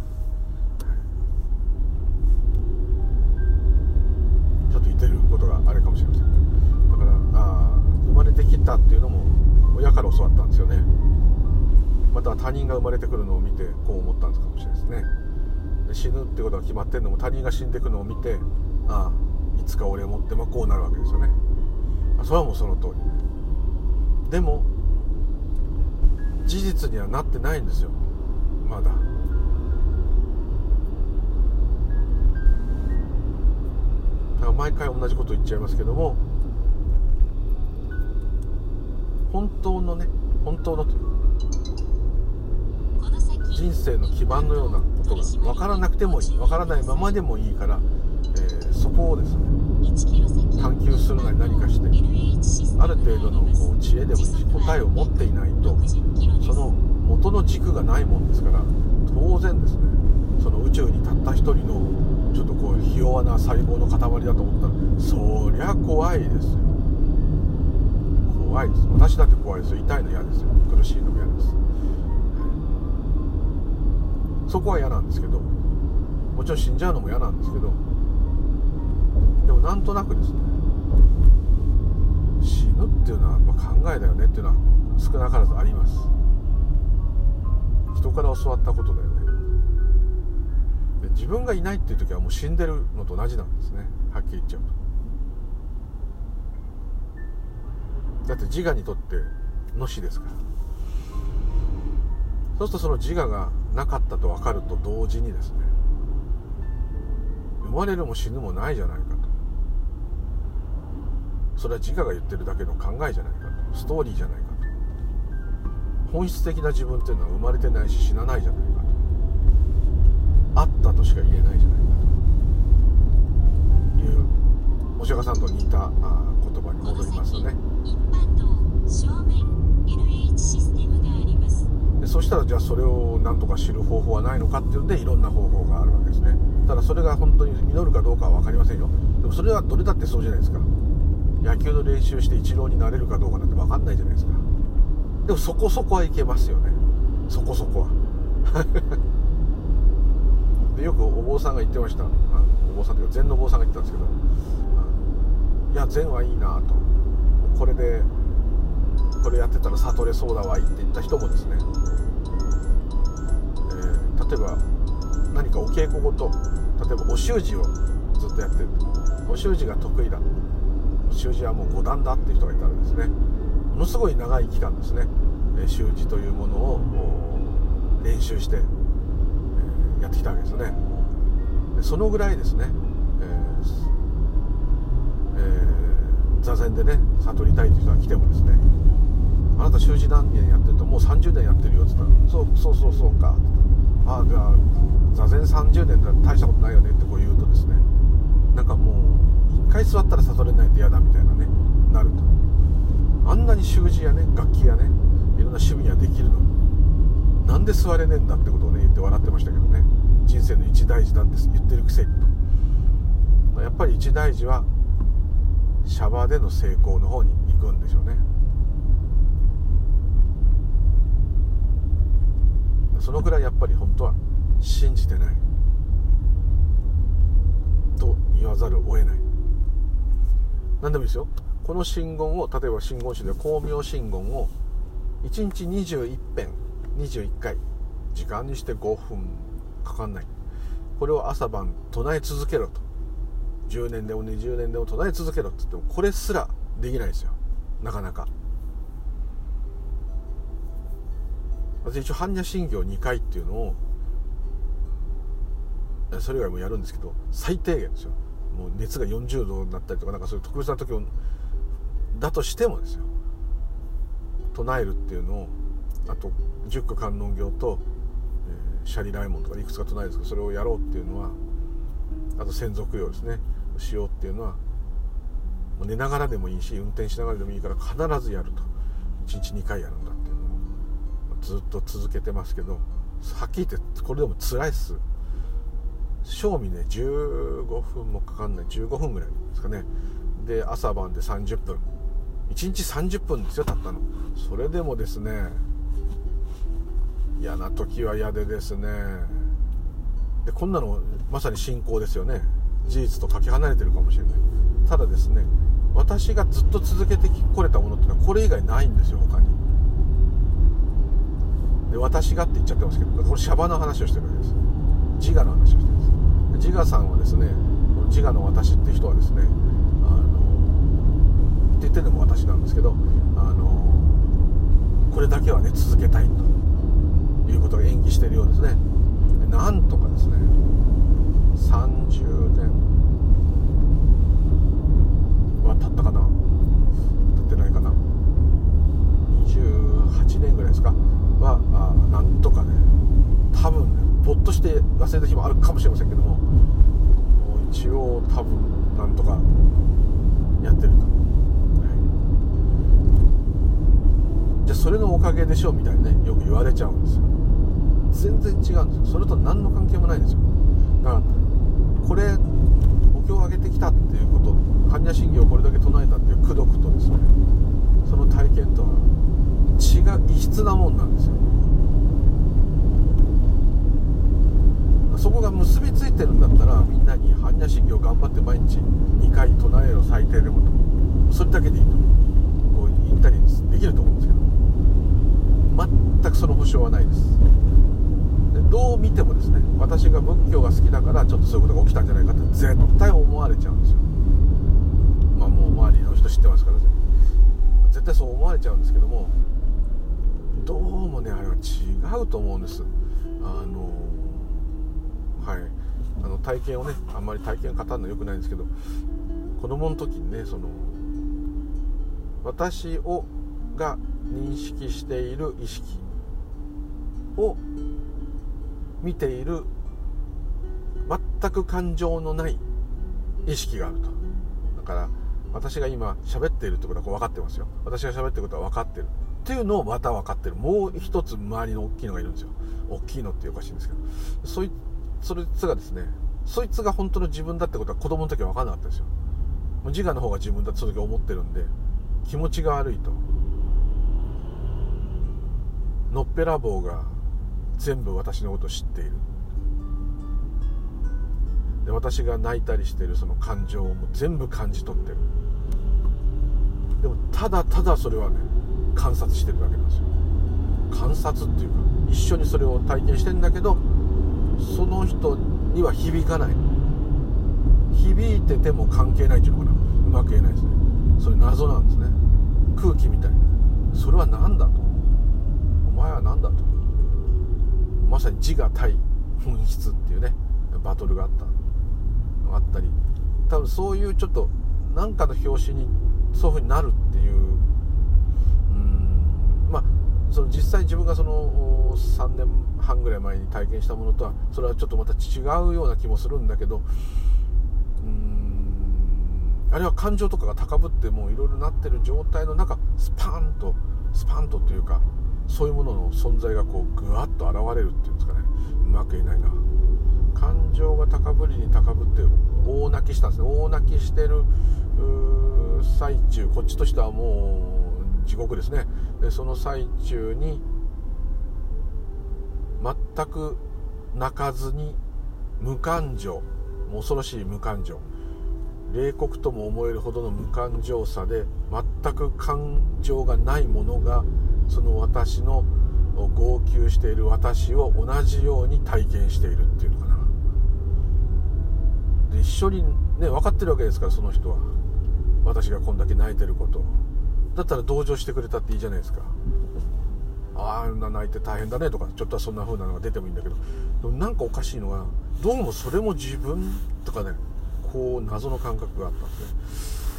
ちょっと言ってることがあれかもしれません。だから生まれてきたっていうのも親から教わったんですよね。また他人が生まれてくるのを見てこう思ったんですかもしれないですね。死ぬってことが決まってんのも他人が死んでいくのを見て、いつか俺もって、こうなるわけですよね。それはもうその通り。でも事実にはなってないんですよ、まだ。毎回同じこと言っちゃいますけども、本当の人生の基盤のようなことが分からなくてもいい、分からないままでもいいから、そこをですね、探求するなり何かして、ある程度のこう知恵でもいいし、答えを持っていないと、その元の軸がないもんですから、当然ですね、その宇宙に和な細胞の塊だと思ったら、そりゃ怖いですよ。怖いです。私だって怖いですよ。痛いの嫌ですよ。苦しいの嫌です。そこは嫌なんですけど、もちろん死んじゃうのも嫌なんですけど、でもなんとなくですね、死ぬっていうのはやっぱ考えだよねっていうのは少なからずあります。人から教わったことだよね。で、自分がいないっていう時はもう死んでるのと同じなんですね、はっきり言っちゃうと。だって自我にとっての死ですから。そうするとその自我がなかったと分かると同時にですね、生まれるも死ぬもないじゃないかと。それは自我が言ってるだけの考えじゃないかと、ストーリーじゃないかと。本質的な自分っていうのは生まれてないし死なないじゃないかと、あったとしか言えないじゃないかという、お釈迦さんと似た言葉に戻りますね。そしたらじゃあそれを何とか知る方法はないのかっていうんで、いろんな方法があるわけですね。ただそれが本当に実るかどうかは分かりませんよ。でもそれはどれだってそうじゃないですか。野球の練習してイチローになれるかどうかなんて分かんないじゃないですか。でもそこそこはいけますよね。そこそこはで、よくお坊さんが言ってました。お坊さんというか禅の坊さんが言ってたんですけど、いや禅はいいなと、これでこれやってたら悟れそうだわいって言った人もですね、例えば何かお稽古ごと、例えばお習字をずっとやってる、お習字が得意だ、お習字はもう五段だっていう人がいたらですね、ものすごい長い期間ですね、習字というものを練習してやってきたわけですね。で、そのぐらいですね、座禅でね悟りたいという人が来てもですね、あなた習字何年やってると、もう30年やってるよって言ったら、そうか、ああじゃあ座禅30年だら大したことないよねってこう言うとですね、なんかもう一回座ったら悟れないと嫌だみたいなね、なると。あんなに習字やね楽器やねいろんな趣味ができるのに、なんで座れねえんだってことをね言って笑ってましたけどね。人生の一大事だって言ってるくせにと。やっぱり一大事はシャバでの成功の方に行くんでしょうね。そのくらいやっぱり本当は信じてないと言わざるを得ない。何でもいいですよ。この真言を、例えば真言宗では光明真言を1日21遍21回時間にして5分かかんない、これを朝晩唱え続けろと、10年でも20年でも唱え続けろって言っても、これすらできないですよ、なかなか。私一応般若心経2回っていうのを、それ以外もやるんですけど、最低限ですよ。もう熱が40度になったりとか、なんかそういう特別な時をだとしてもですよ、唱えるっていうのを、あと十句観音経と、シャリライモンとかいくつか唱えるんですけど、それをやろうっていうのは、あと専属用ですねしようっていうのは、もう寝ながらでもいいし運転しながらでもいいから必ずやると、1日2回やるんだっていうのをずっと続けてますけど、はっきり言ってこれでも辛いっす。正味ね15分もかかんない、15分ぐらいですかね。で朝晩で30分、1日30分ですよたったの。それでもですね、嫌な時は嫌でですね、でこんなのまさに信仰ですよね。事実とかけ離れてるかもしれない。ただですね、私がずっと続けてこれたものってのはこれ以外ないんですよ、他に。で、私がって言っちゃってますけど、これシャバの話をしてるわけです。自我の話をしてるんです。自我さんはですね、この自我の私って人はですね、って言ってるのも私なんですけど、これだけはね続けたいということが演技してるようですね。なんとかですね30年は経ったかな、経ってないかな、28年ぐらいですかは、なんとかね、多分ねぼっとして痩せる日もあるかもしれませんけども、もう一応多分なんとかやってると、はい、じゃあそれのおかげでしょみたいにねよく言われちゃうんですよ。全然違うんですよ。それと何の関係もないんですよ。だからこれ般若心経をこれだけ唱えたっていう功徳とですね、その体験とは違う異質なもんなんですよ。そこが結びついてるんだったら、みんなに般若心経を頑張って毎日2回唱えろ最低でもと、それだけでいいとこう言ったりできると思うんですけど、全くその保証はないです。でどう見てもですね、私が仏教が好きだからちょっとそういうことが起きたんじゃないかって絶対思われちゃうんですよ。まあもう周りの人知ってますから、絶対そう思われちゃうんですけども、どうもねあれは違うと思うんです。はい、体験をね、あんまり体験を語るのよくないんですけど、子供の時にね、その私をが認識している意識を見ている全く感情のない意識があると。だから私が今喋っているってことはこう分かってますよ。私が喋ってることは分かってるっていうのをまた分かってる。もう一つ周りの大きいのがいるんですよ。大きいのっておかしいんですけど、そいつがですね、そいつが本当の自分だってことは子供の時は分からなかったですよ。もう自我の方が自分だってその時思ってるんで、気持ちが悪いと、のっぺらぼうが全部私のことを知っている。で、私が泣いたりしているその感情をもう全部感じ取ってる。でもただただそれはね、観察してるわけなんですよ。観察っていうか、一緒にそれを体験してるんだけど、その人には響かない、響いてても関係ないっていうのかな、うまく言えないですね。それ謎なんですね。空気みたいな、それは何だと、お前は何だと、まさに自我対本質っていうね、バトルがあったり、多分そういうちょっと何かの拍子にそういう風になるっていう、まあその実際自分がその3年半ぐらい前に体験したものとはそれはちょっとまた違うような気もするんだけど、あれは感情とかが高ぶってもういろいろなってる状態の中、スパンとというか、そういうものの存在がこうぐわっと現れるっていうんですかね。うまく言えないな。感情が高ぶりに高ぶって大泣きしたんですね。大泣きしてる最中、こっちとしてはもう地獄ですね。で、その最中に全く泣かずに無感情、もう恐ろしい無感情、冷酷とも思えるほどの無感情さで全く感情がないものが、その私の号泣している私を同じように体験しているっていうのかな。で、一緒にね、分かってるわけですから、その人は私がこんだけ泣いてることを。だったら同情してくれたっていいじゃないですか。ああ、泣いて大変だねとか、ちょっとはそんな風なのが出てもいいんだけど、でもなんかおかしいのが、どうもそれも自分とかね、こう謎の感覚があったんです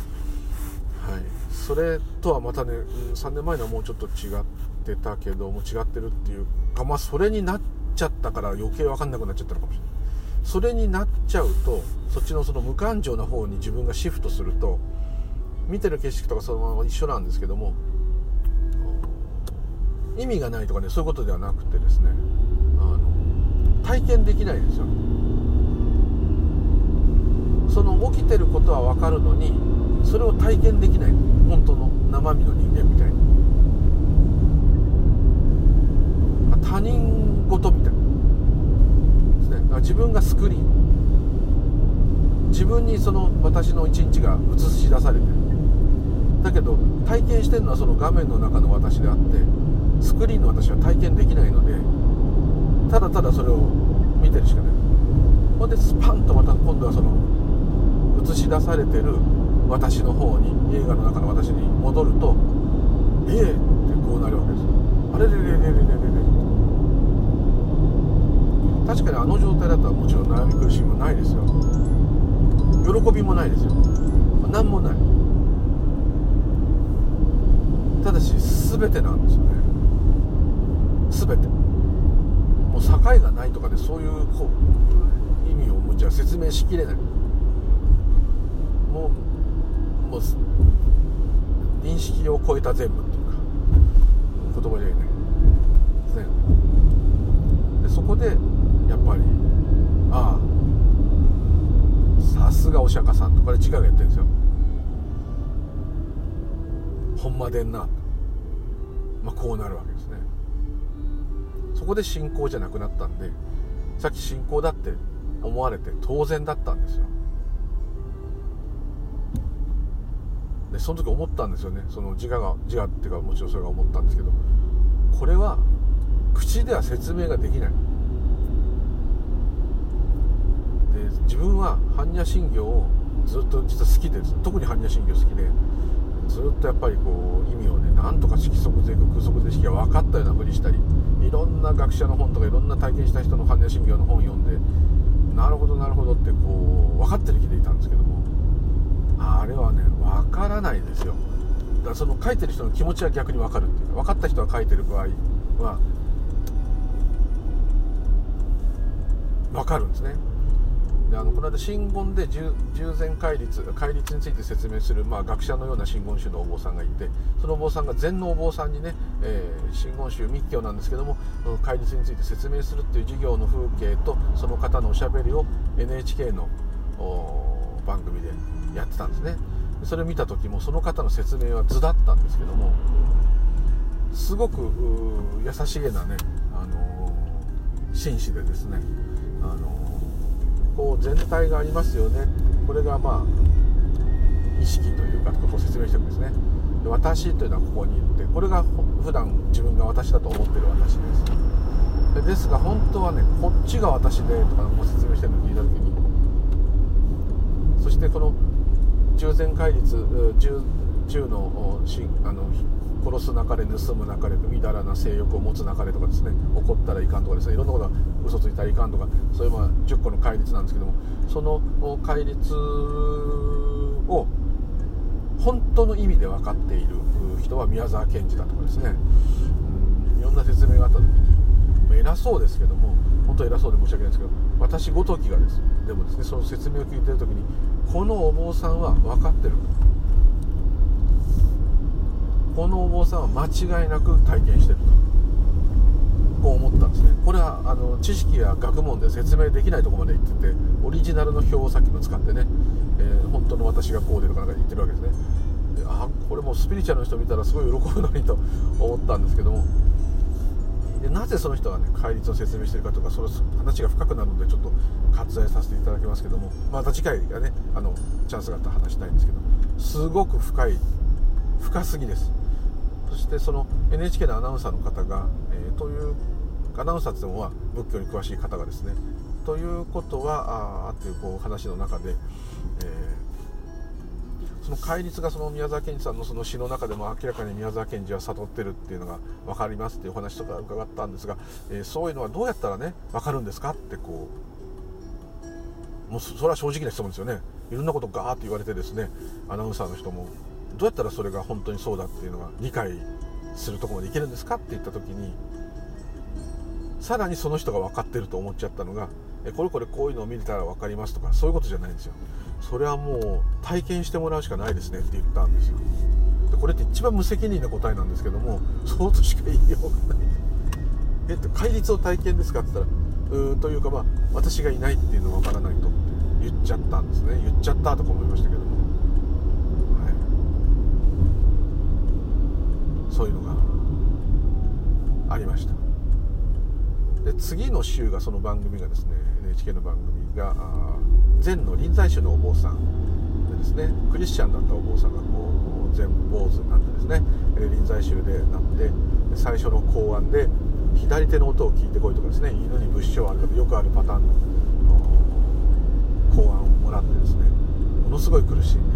ね。はい。それとはまたね、3年前のはもうちょっと違ってたけども、違ってるっていうか、まあそれになっちゃったから余計分かんなくなっちゃったのかもしれない。それになっちゃうと、そっちのその無感情な方に自分がシフトすると、見てる景色とかそのまま一緒なんですけども、意味がないとかね、そういうことではなくてですね、体験できないですよ。その起きてることは分かるのに、それを体験できない、本当の生身の人間みたいに、他人事みたいですね。自分がスクリーン、自分にその私の一日が映し出されてる。だけど体験してるのはその画面の中の私であって、スクリーンの私は体験できないので、ただただそれを見てるしかない。ほんでスパンとまた今度はその映し出されてる私の方に、映画の中の私に戻ると、ええってこうなるわけですよ。あれれれれれれれれれ。確かにあの状態だったらもちろん悩み苦しみもないですよ。喜びもないですよ。何もない。ただし全てなんですよね。全てもう境がないとかで、そういうこう意味をもうじゃあ説明しきれない。もう認識を超えた全部っていうか、言葉じゃ言えないですね。で、そこでやっぱり、ああ、さすがお釈迦さんと、これ自我がやってるんですよ。ほんまでんな、まあ、こうなるわけですね。そこで信仰じゃなくなったんで、さっき信仰だって思われて当然だったんですよ。でその時思ったんですよね、その自我っていうか、もちろんそれが思ったんですけど、これは口では説明ができない。で自分は般若心経をずっと実は好きです。特に般若心経好きで、ずっとやっぱりこう意味をね、なんとか色即是非空即是非が分かったようなふりしたり、いろんな学者の本とかいろんな体験した人の般若心経の本読んで、なるほどなるほどってこう分かってる気でいたんですけども、あれはね分からないですよ。だからその書いてる人の気持ちは逆に分かるっていうか、分かった人が書いてる場合は分かるんですね。でこの間真言で従前戒律について説明する、まあ、学者のような真言宗のお坊さんがいて、そのお坊さんが禅のお坊さんにね、真言宗密教なんですけども、戒律について説明するっていう授業の風景とその方のおしゃべりを NHK の番組でやってたんですね。それを見た時もその方の説明は図だったんですけども、すごく優しげなね、紳士でですね、こう全体がありますよね。これがまあ意識というか、こう説明していくんですね。で私というのはここにいて、これが普段自分が私だと思っている私です。ですが本当はね、こっちが私でとかこう説明してるのを聞いた時に、そしてこの従前戒律10の殺すなかれ、盗むなかれ、みだらな性欲を持つなかれとかですね、怒ったらいかんとかですね、いろんなことが嘘ついたらいかんとか、そういうまあ10個の戒律なんですけども、その戒律を本当の意味で分かっている人は宮沢賢治だとかですね、いろんな説明があった時に、偉そうですけども、本当偉そうで申し訳ないですけど、私ごときがですね、でもですね、その説明を聞いてる時に、このお坊さんは分かってる、このお坊さんは間違いなく体験してるとこう思ったんですね。これは知識や学問で説明できないところまで行ってて、オリジナルの表をさっきも使ってね、本当の私がこうでとかなんか言ってるわけですね。でこれもスピリチュアルの人見たらすごい喜ぶのにと思ったんですけども、でなぜその人がね戒律を説明してるかとか、その話が深くなるのでちょっと割愛させていただきますけども、また次回がねチャンスがあったら話したいんですけど、すごく深すぎです。そしてその NHK のアナウンサーの方が、というアナウンサーってもは仏教に詳しい方がですね、ということはというこう話の中で、その戒律がその宮沢賢治さんのその詩の中でも明らかに宮沢賢治は悟ってるっていうのが分かりますっていうお話とか伺ったんですが、そういうのはどうやったらね分かるんですかってこう、もうそれは正直な質問ですよね。いろんなことガーって言われてですね、アナウンサーの人もどうやったらそれが本当にそうだっていうのが理解するところまでいけるんですかって言った時に、さらにその人が分かってると思っちゃったのが、これこういうのを見れたら分かりますとか、そういうことじゃないんですよ。それはもう体験してもらうしかないですねって言ったんですよ。でこれって一番無責任な答えなんですけども、そうとしか言いようがない。戒律を体験ですかって言ったら、というかまあ私がいないっていうのが分からないと言っちゃったんですね。言っちゃったとか思いましたけども、そういうのがありました。で次の週がその番組がですね、 NHK の番組が禅の臨済宗のお坊さんでですね、クリスチャンだったお坊さんがこう禅坊主になってですね、臨済宗でなって、最初の講案で左手の音を聞いてこいとかですね、犬に仏性をあるとかよくあるパターンの講案をもらってですね、ものすごい苦しいん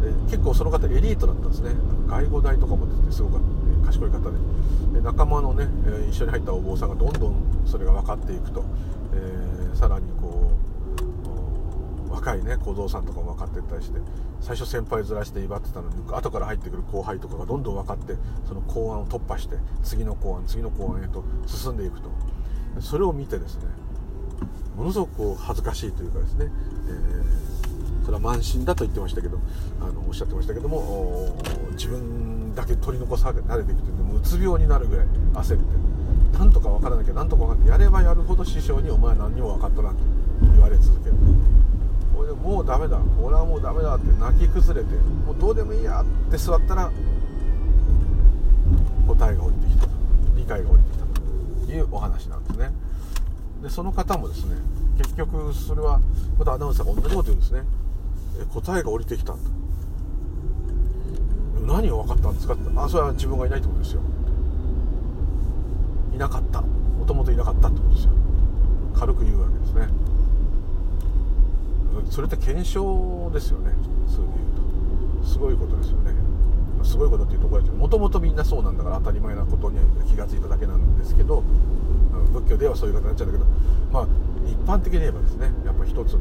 で、結構その方エリートだったんですね。外語大とかも出てすごく賢い方 で仲間のね一緒に入ったお坊さんがどんどんそれが分かっていくと、さらにこう若いね小僧さんとかも分かっていったりして、最初先輩ずらして威張ってたのに後から入ってくる後輩とかがどんどん分かって、その公案を突破して次の公案へと進んでいくと、それを見てですね、ものすごくこう恥ずかしいというかですね、それは慢心だと言ってましたけど、おっしゃってましたけども、自分だけ取り残されていくというのもうつ病になるぐらい焦って、なんとか分からなきゃ、なんとか分からなきゃ、やればやるほど師匠にお前は何にも分かったなと言われ続ける。これでもうダメだ、俺はもうダメだって泣き崩れて、もうどうでもいいやって座ったら答えが降りてきたと、理解が降りてきたというお話なんですね。でその方もですね、結局それはまたアナウンサーが同じこと言うんですね。答えが降りてきたと、何が分かったんですかって、あ、それは自分がいないってことですよ、いなかった、もともといなかったってことですよ、軽く言うわけですね。それって検証ですよね、普通に言うと。すごいことですよね。すごいことっていうところですけど、もともとみんなそうなんだから当たり前なことに気がついただけなんですけど、仏教ではそういう形になっちゃうんだけど、まあ一般的に言えばですね、やっぱり一つの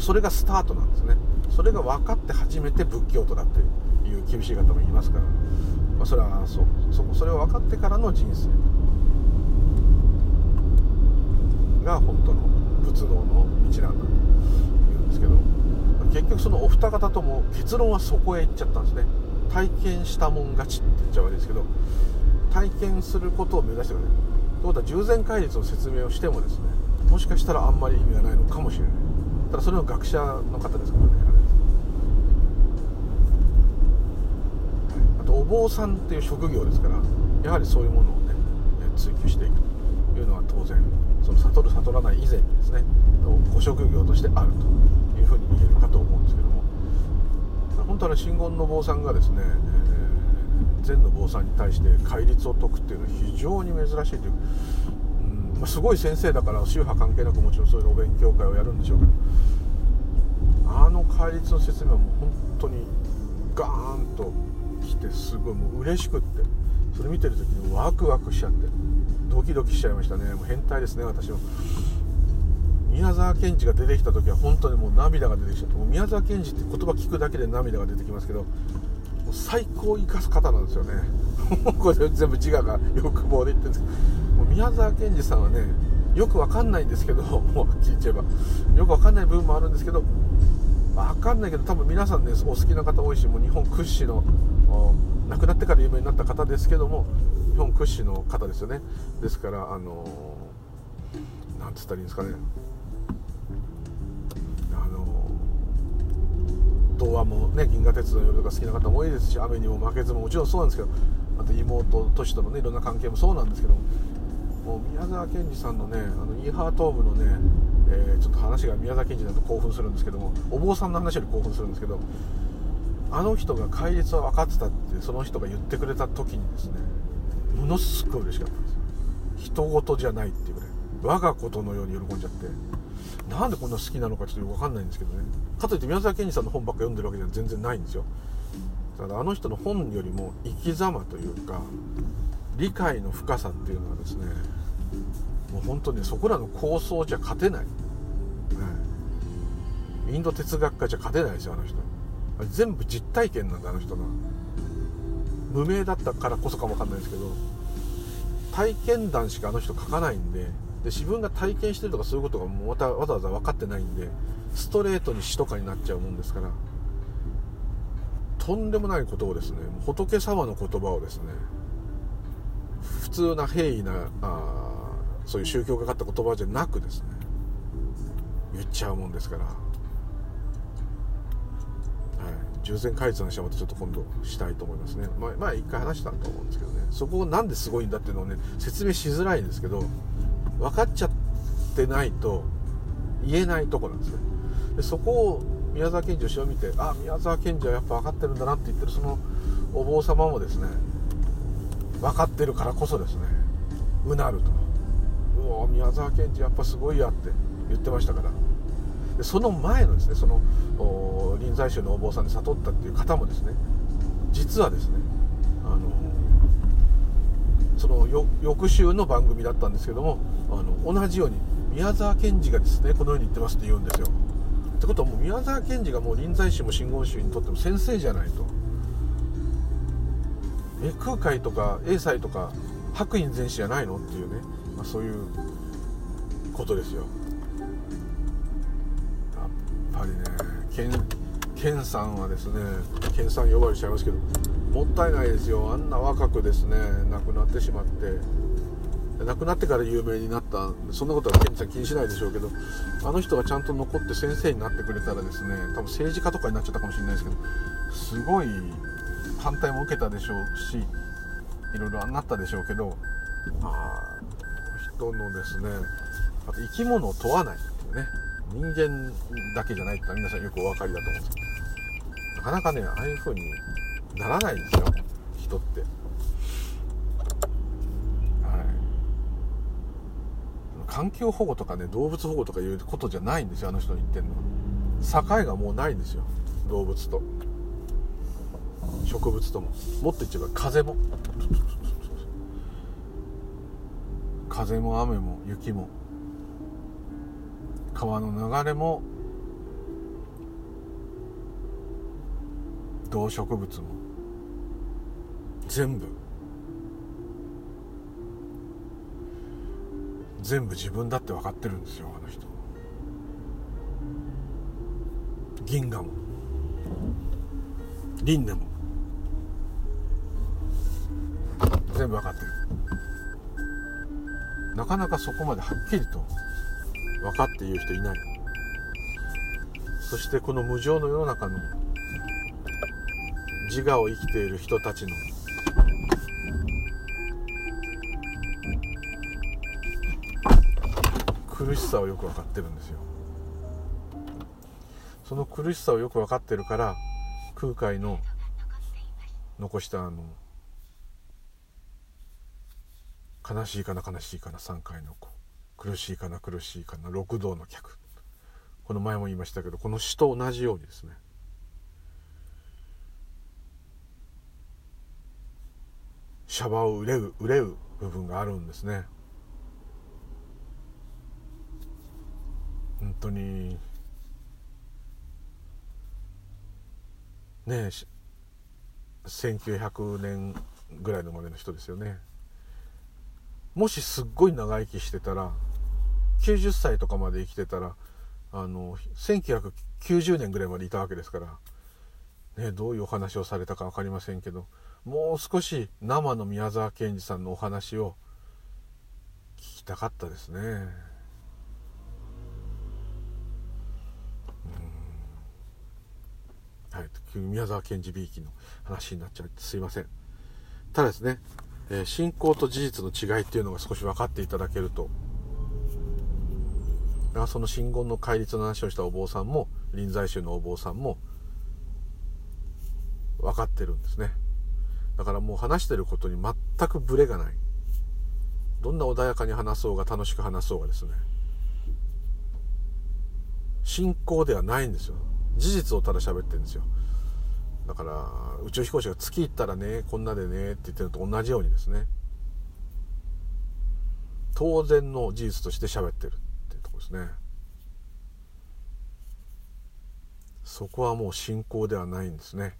それがスタートなんですね。それが分かって初めて仏教徒だっていう厳しい方もいますから、まあ、それはそれを分かってからの人生が本当の仏道の道なんだと言うんですけど、結局そのお二方とも結論はそこへ行っちゃったんですね。体験したもん勝ちって言っちゃ悪いですけど、体験することを目指してください。ということは従前戒律の説明をしてもですね、もしかしたらあんまり意味がないのかもしれない。ただそれの学者の方ですからね、あとお坊さんっていう職業ですから、やはりそういうものをね追求していくというのは当然、その悟る悟らない以前にですね、ご職業としてあるというふうに言えるかと思うんですけども、本当は真言の坊さんがですね、禅の坊さんに対して戒律を解くっていうのは非常に珍しいという、すごい先生だから宗派関係なくもちろんそういうお勉強会をやるんでしょうけど、あの戒律の説明はもう本当にガーンときて、すごいもう嬉しくって、それ見てる時にワクワクしちゃってドキドキしちゃいましたね。もう変態ですね、私は。宮沢賢治が出てきた時は本当にもう涙が出てきちゃって、もう宮沢賢治って言葉聞くだけで涙が出てきますけど、もう最高生かす方なんですよねこれ全部自我が欲望で言ってるんですけど、もう宮沢賢治さんはね、よくわかんないんですけど、もう聞いちゃえばよくわかんない部分もあるんですけど、わかんないけど多分皆さんねお好きな方多いし、もう日本屈指の亡くなってから有名になった方ですけども、日本屈指の方ですよね。ですからなんつったらいいんですかね、童話もね、銀河鉄道の夜とか好きな方も多いですし、雨にも負けずももちろんそうなんですけど、あと妹としとのねいろんな関係もそうなんですけども、もう宮沢賢治さんのね、イーハートーブのね、ちょっと話が宮沢賢治だと興奮するんですけども、お坊さんの話より興奮するんですけど、あの人が戒律は分かってたってその人が言ってくれた時にですね、ものすごい嬉しかったんです。人事じゃないっていうぐらい我がことのように喜んじゃって、なんでこんな好きなのかちょっとよく分かんないんですけどね。かといって宮沢賢治さんの本ばっか読んでるわけじゃ全然ないんですよ。ただあの人の本よりも生き様というか理解の深さっていうのはですね、もう本当にそこらの構想じゃ勝てない、インド哲学家じゃ勝てないですよ、あの人。全部実体験なんだ、あの人の。無名だったからこそかもわかんないですけど、体験談しかあの人書かないん で自分が体験してるとかそういうことがもうまたわざわざ分かってないんで、ストレートに死とかになっちゃうもんですから、とんでもないことをですね、仏様の言葉をですね、普通な平易なそういう宗教がかった言葉じゃなくですね言っちゃうもんですから、従前戒律の話はまたちょっと今度したいと思いますね。前一回話したと思うんですけどね、そこをなんですごいんだっていうのをね説明しづらいんですけど、分かっちゃってないと言えないとこなんですね。でそこを宮沢賢治を後ろ見て、あ、宮沢賢治はやっぱ分かってるんだなって言ってるそのお坊様もですね、分かってるからこそですね、うなると、うお宮沢賢治やっぱすごいやって言ってましたから。でその前のですね、その臨済宗のお坊さんで悟ったっていう方もですね、実はですね、その翌週の番組だったんですけども、同じように宮沢賢治がですねこのように言ってますって言うんですよ。ってことはもう宮沢賢治がもう臨済宗も真言宗にとっても先生じゃないと。空海とか栄西とか白隠禅師じゃないのっていうね、まあ、そういうことですよ。やっぱりね、健さんはですね、健さん呼ばれちゃいますけど、もったいないですよ。あんな若くですね亡くなってしまって、亡くなってから有名になった、そんなことは健二さん気にしないでしょうけど、あの人がちゃんと残って先生になってくれたらですね、多分政治家とかになっちゃったかもしれないですけど、すごい反対も受けたでしょうし、いろいろなったでしょうけど、あ人のですね、生き物を問わないっていうね、人間だけじゃないってのは皆さんよくお分かりだと思うんですけど、なかなかね、ああいう風にならないんですよ、人って。環境保護とかね、動物保護とかいうことじゃないんですよ、あの人に言ってるのは。境がもうないんですよ、動物と植物とも。もっと言っちゃえば風も、風も雨も雪も川の流れも動植物も全部自分だって分かってるんですよ、あの人。銀河も輪廻も全部分かってる。なかなかそこまではっきりと分かって言う人いない。そしてこの無常の世の中の自我を生きている人たちの苦しさをよく分かってるんですよ。その苦しさをよく分かってるから、空海の残したあの悲しいかな悲しいかな3回の子、苦しいかな苦しいかな六道の客、この前も言いましたけど、この詩と同じようにですね、シャバを憂う部分があるんですね。本当にねえ、1900年ぐらいの生まれの人ですよね。もしすっごい長生きしてたら、90歳とかまで生きてたら、1990年ぐらいまでいたわけですから、ね、どういうお話をされたか分かりませんけど、もう少し生の宮沢賢治さんのお話を聞きたかったですね。はい、宮沢賢治 B 期の話になっちゃってすいません。ただですね、信仰と事実の違いっていうのが少し分かっていただけると、その真言の戒律の話をしたお坊さんも臨済宗のお坊さんも分かってるんですね。だからもう話してることに全くブレがない。どんな穏やかに話そうが楽しく話そうがですね、信仰ではないんですよ。事実をただ喋ってるんですよ。だから宇宙飛行士が月行ったらね、こんなでねって言ってるのと同じようにですね、当然の事実として喋ってるっていうところですね。そこはもう信仰ではないんですね。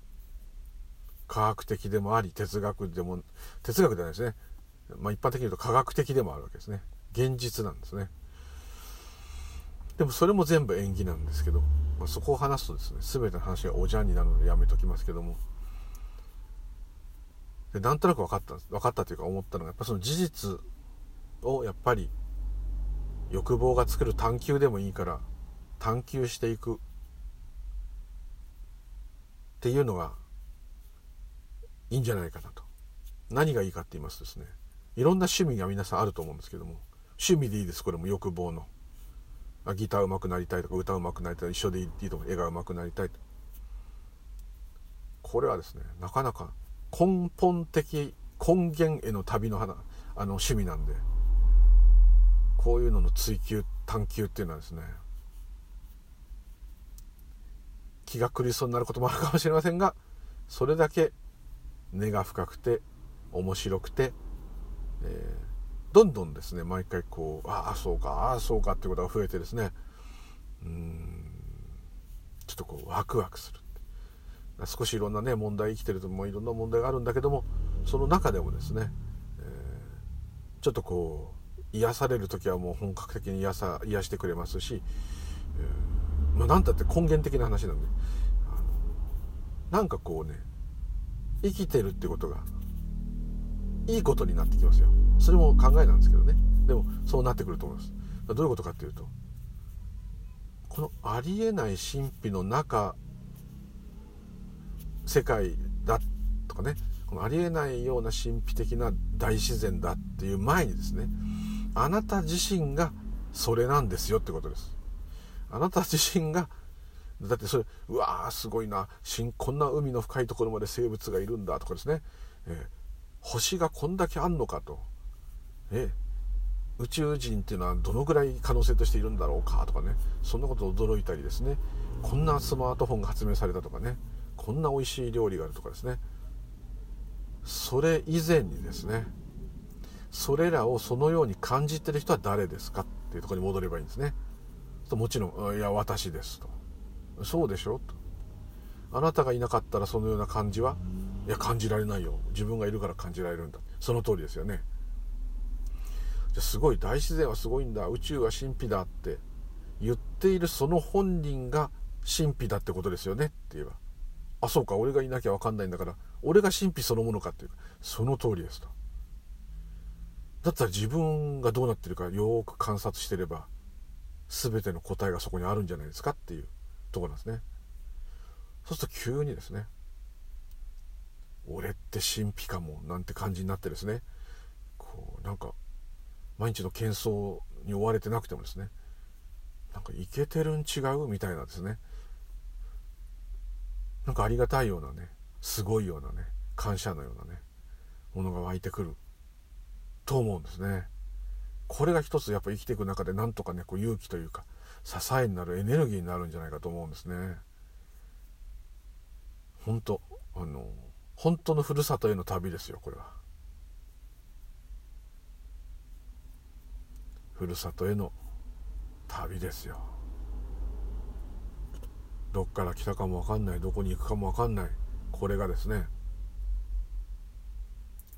科学的でもあり、哲学ではないですね。一般的に言うと科学的でもあるわけですね。現実なんですね。でもそれも全部縁起なんですけど、そこを話すとですね、全ての話がおじゃんになるのでやめときますけども、でなんとなく分かったというか思ったのが、やっぱその事実をやっぱり欲望が作る探求でもいいから探求していくっていうのがいいんじゃないかなと。何がいいかって言いますとですね、いろんな趣味が皆さんあると思うんですけども、趣味でいいです。これも欲望の、ギター上手くなりたいとか歌上手くなりたい、一緒でいいとか絵が上手くなりたいと、これはですね、なかなか根本的根源への旅の趣味なんで、こういうのの追求探求っていうのはですね、気が狂いそうになることもあるかもしれませんが、それだけ根が深くて面白くて、どんどんですね、毎回こう、ああそうかってことが増えてですね、ちょっとこうワクワクする。少しいろんなね、問題生きてるともいろんな問題があるんだけども、その中でもですね、ちょっとこう癒される時はもう本格的に癒してくれますし、なんだって根源的な話なんで、なんかこうね、生きてるってことがいいことになってきますよ。それも考えなんですけどね。でもそうなってくると思います。どういうことかっていうと、このありえない神秘の中世界だとかね、このありえないような神秘的な大自然だっていう前にですね、あなた自身がそれなんですよってことです。あなた自身がだって、それうわーすごいな、こんな海の深いところまで生物がいるんだとかですね、星がこんだけあんのかと、宇宙人っていうのはどのぐらい可能性としているんだろうかとかね、そんなことを驚いたりですね、こんなスマートフォンが発明されたとかね、こんな美味しい料理があるとかですね、それ以前にですね、それらをそのように感じてる人は誰ですかっていうところに戻ればいいんですね。もちろん、いや私ですと。そうでしょと。あなたがいなかったらそのような感じは、いや感じられないよ。自分がいるから感じられるんだ。その通りですよね。じゃあすごい、大自然はすごいんだ、宇宙は神秘だって言っているその本人が神秘だってことですよねって言えば、あそうか、俺がいなきゃ分かんないんだから俺が神秘そのものかっていうか、その通りですと。だったら自分がどうなってるかよく観察してれば全ての答えがそこにあるんじゃないですかっていうところなんですね。そうすると急にですね、俺って神秘かもなんて感じになってですね、こうなんか毎日の喧騒に追われてなくてもですね、なんかイケてるん違うみたいなですね、なんかありがたいようなね、すごいようなね、感謝のようなね、ものが湧いてくると思うんですね。これが一つやっぱ生きていく中でなんとかね、こう勇気というか支えになるエネルギーになるんじゃないかと思うんですね。本当のふるさとへの旅ですよ、これは。ふるさとへの旅ですよ。どっから来たかも分かんない、どこに行くかも分かんない、これがですね、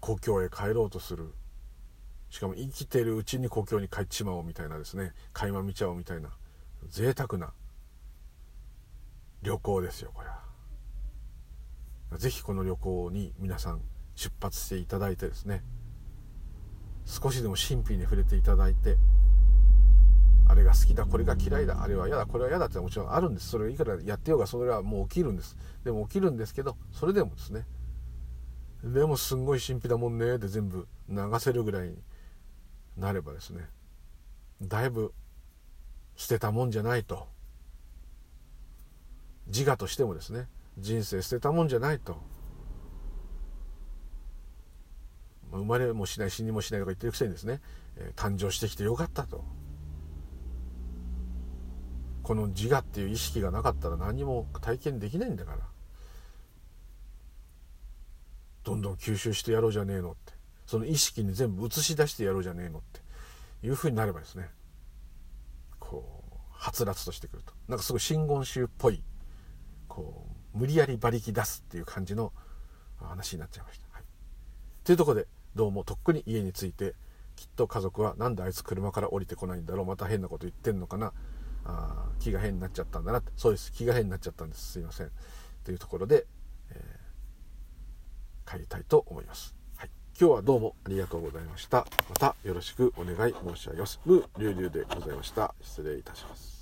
故郷へ帰ろうとする、しかも生きているうちに故郷に帰っちまおうみたいなですね、垣間見ちゃおうみたいな贅沢な旅行ですよ、これは。ぜひこの旅行に皆さん出発していただいてですね、少しでも神秘に触れていただいて、あれが好きだ、これが嫌いだ、あれは嫌だ、これは嫌だってもちろんあるんです。それをいくらやってようがそれはもう起きるんです。でも起きるんですけど、それでもですね、でもすんごい神秘だもんねって全部流せるぐらいになればですね、だいぶ捨てたもんじゃないと、自我としてもですね、人生捨てたもんじゃないと、生まれもしない死にもしないとか言ってるくせにですね、誕生してきてよかったと。この自我っていう意識がなかったら何も体験できないんだから、どんどん吸収してやろうじゃねえのって、その意識に全部映し出してやろうじゃねえのっていうふうになればですね、こうはつらつとしてくると、なんかすごい真言宗っぽい、こう無理やり馬力出すっていう感じの話になっちゃいました、はい、というところで、どうもとっくに家に着いて、きっと家族はなんであいつ車から降りてこないんだろう、また変なこと言ってんのかな、気が変になっちゃったんだなって、そうです、気が変になっちゃったんです、すいませんというところで、帰りたいと思います、はい、今日はどうもありがとうございました。またよろしくお願い申し上げます。ムーリュウリュウでございました。失礼いたします。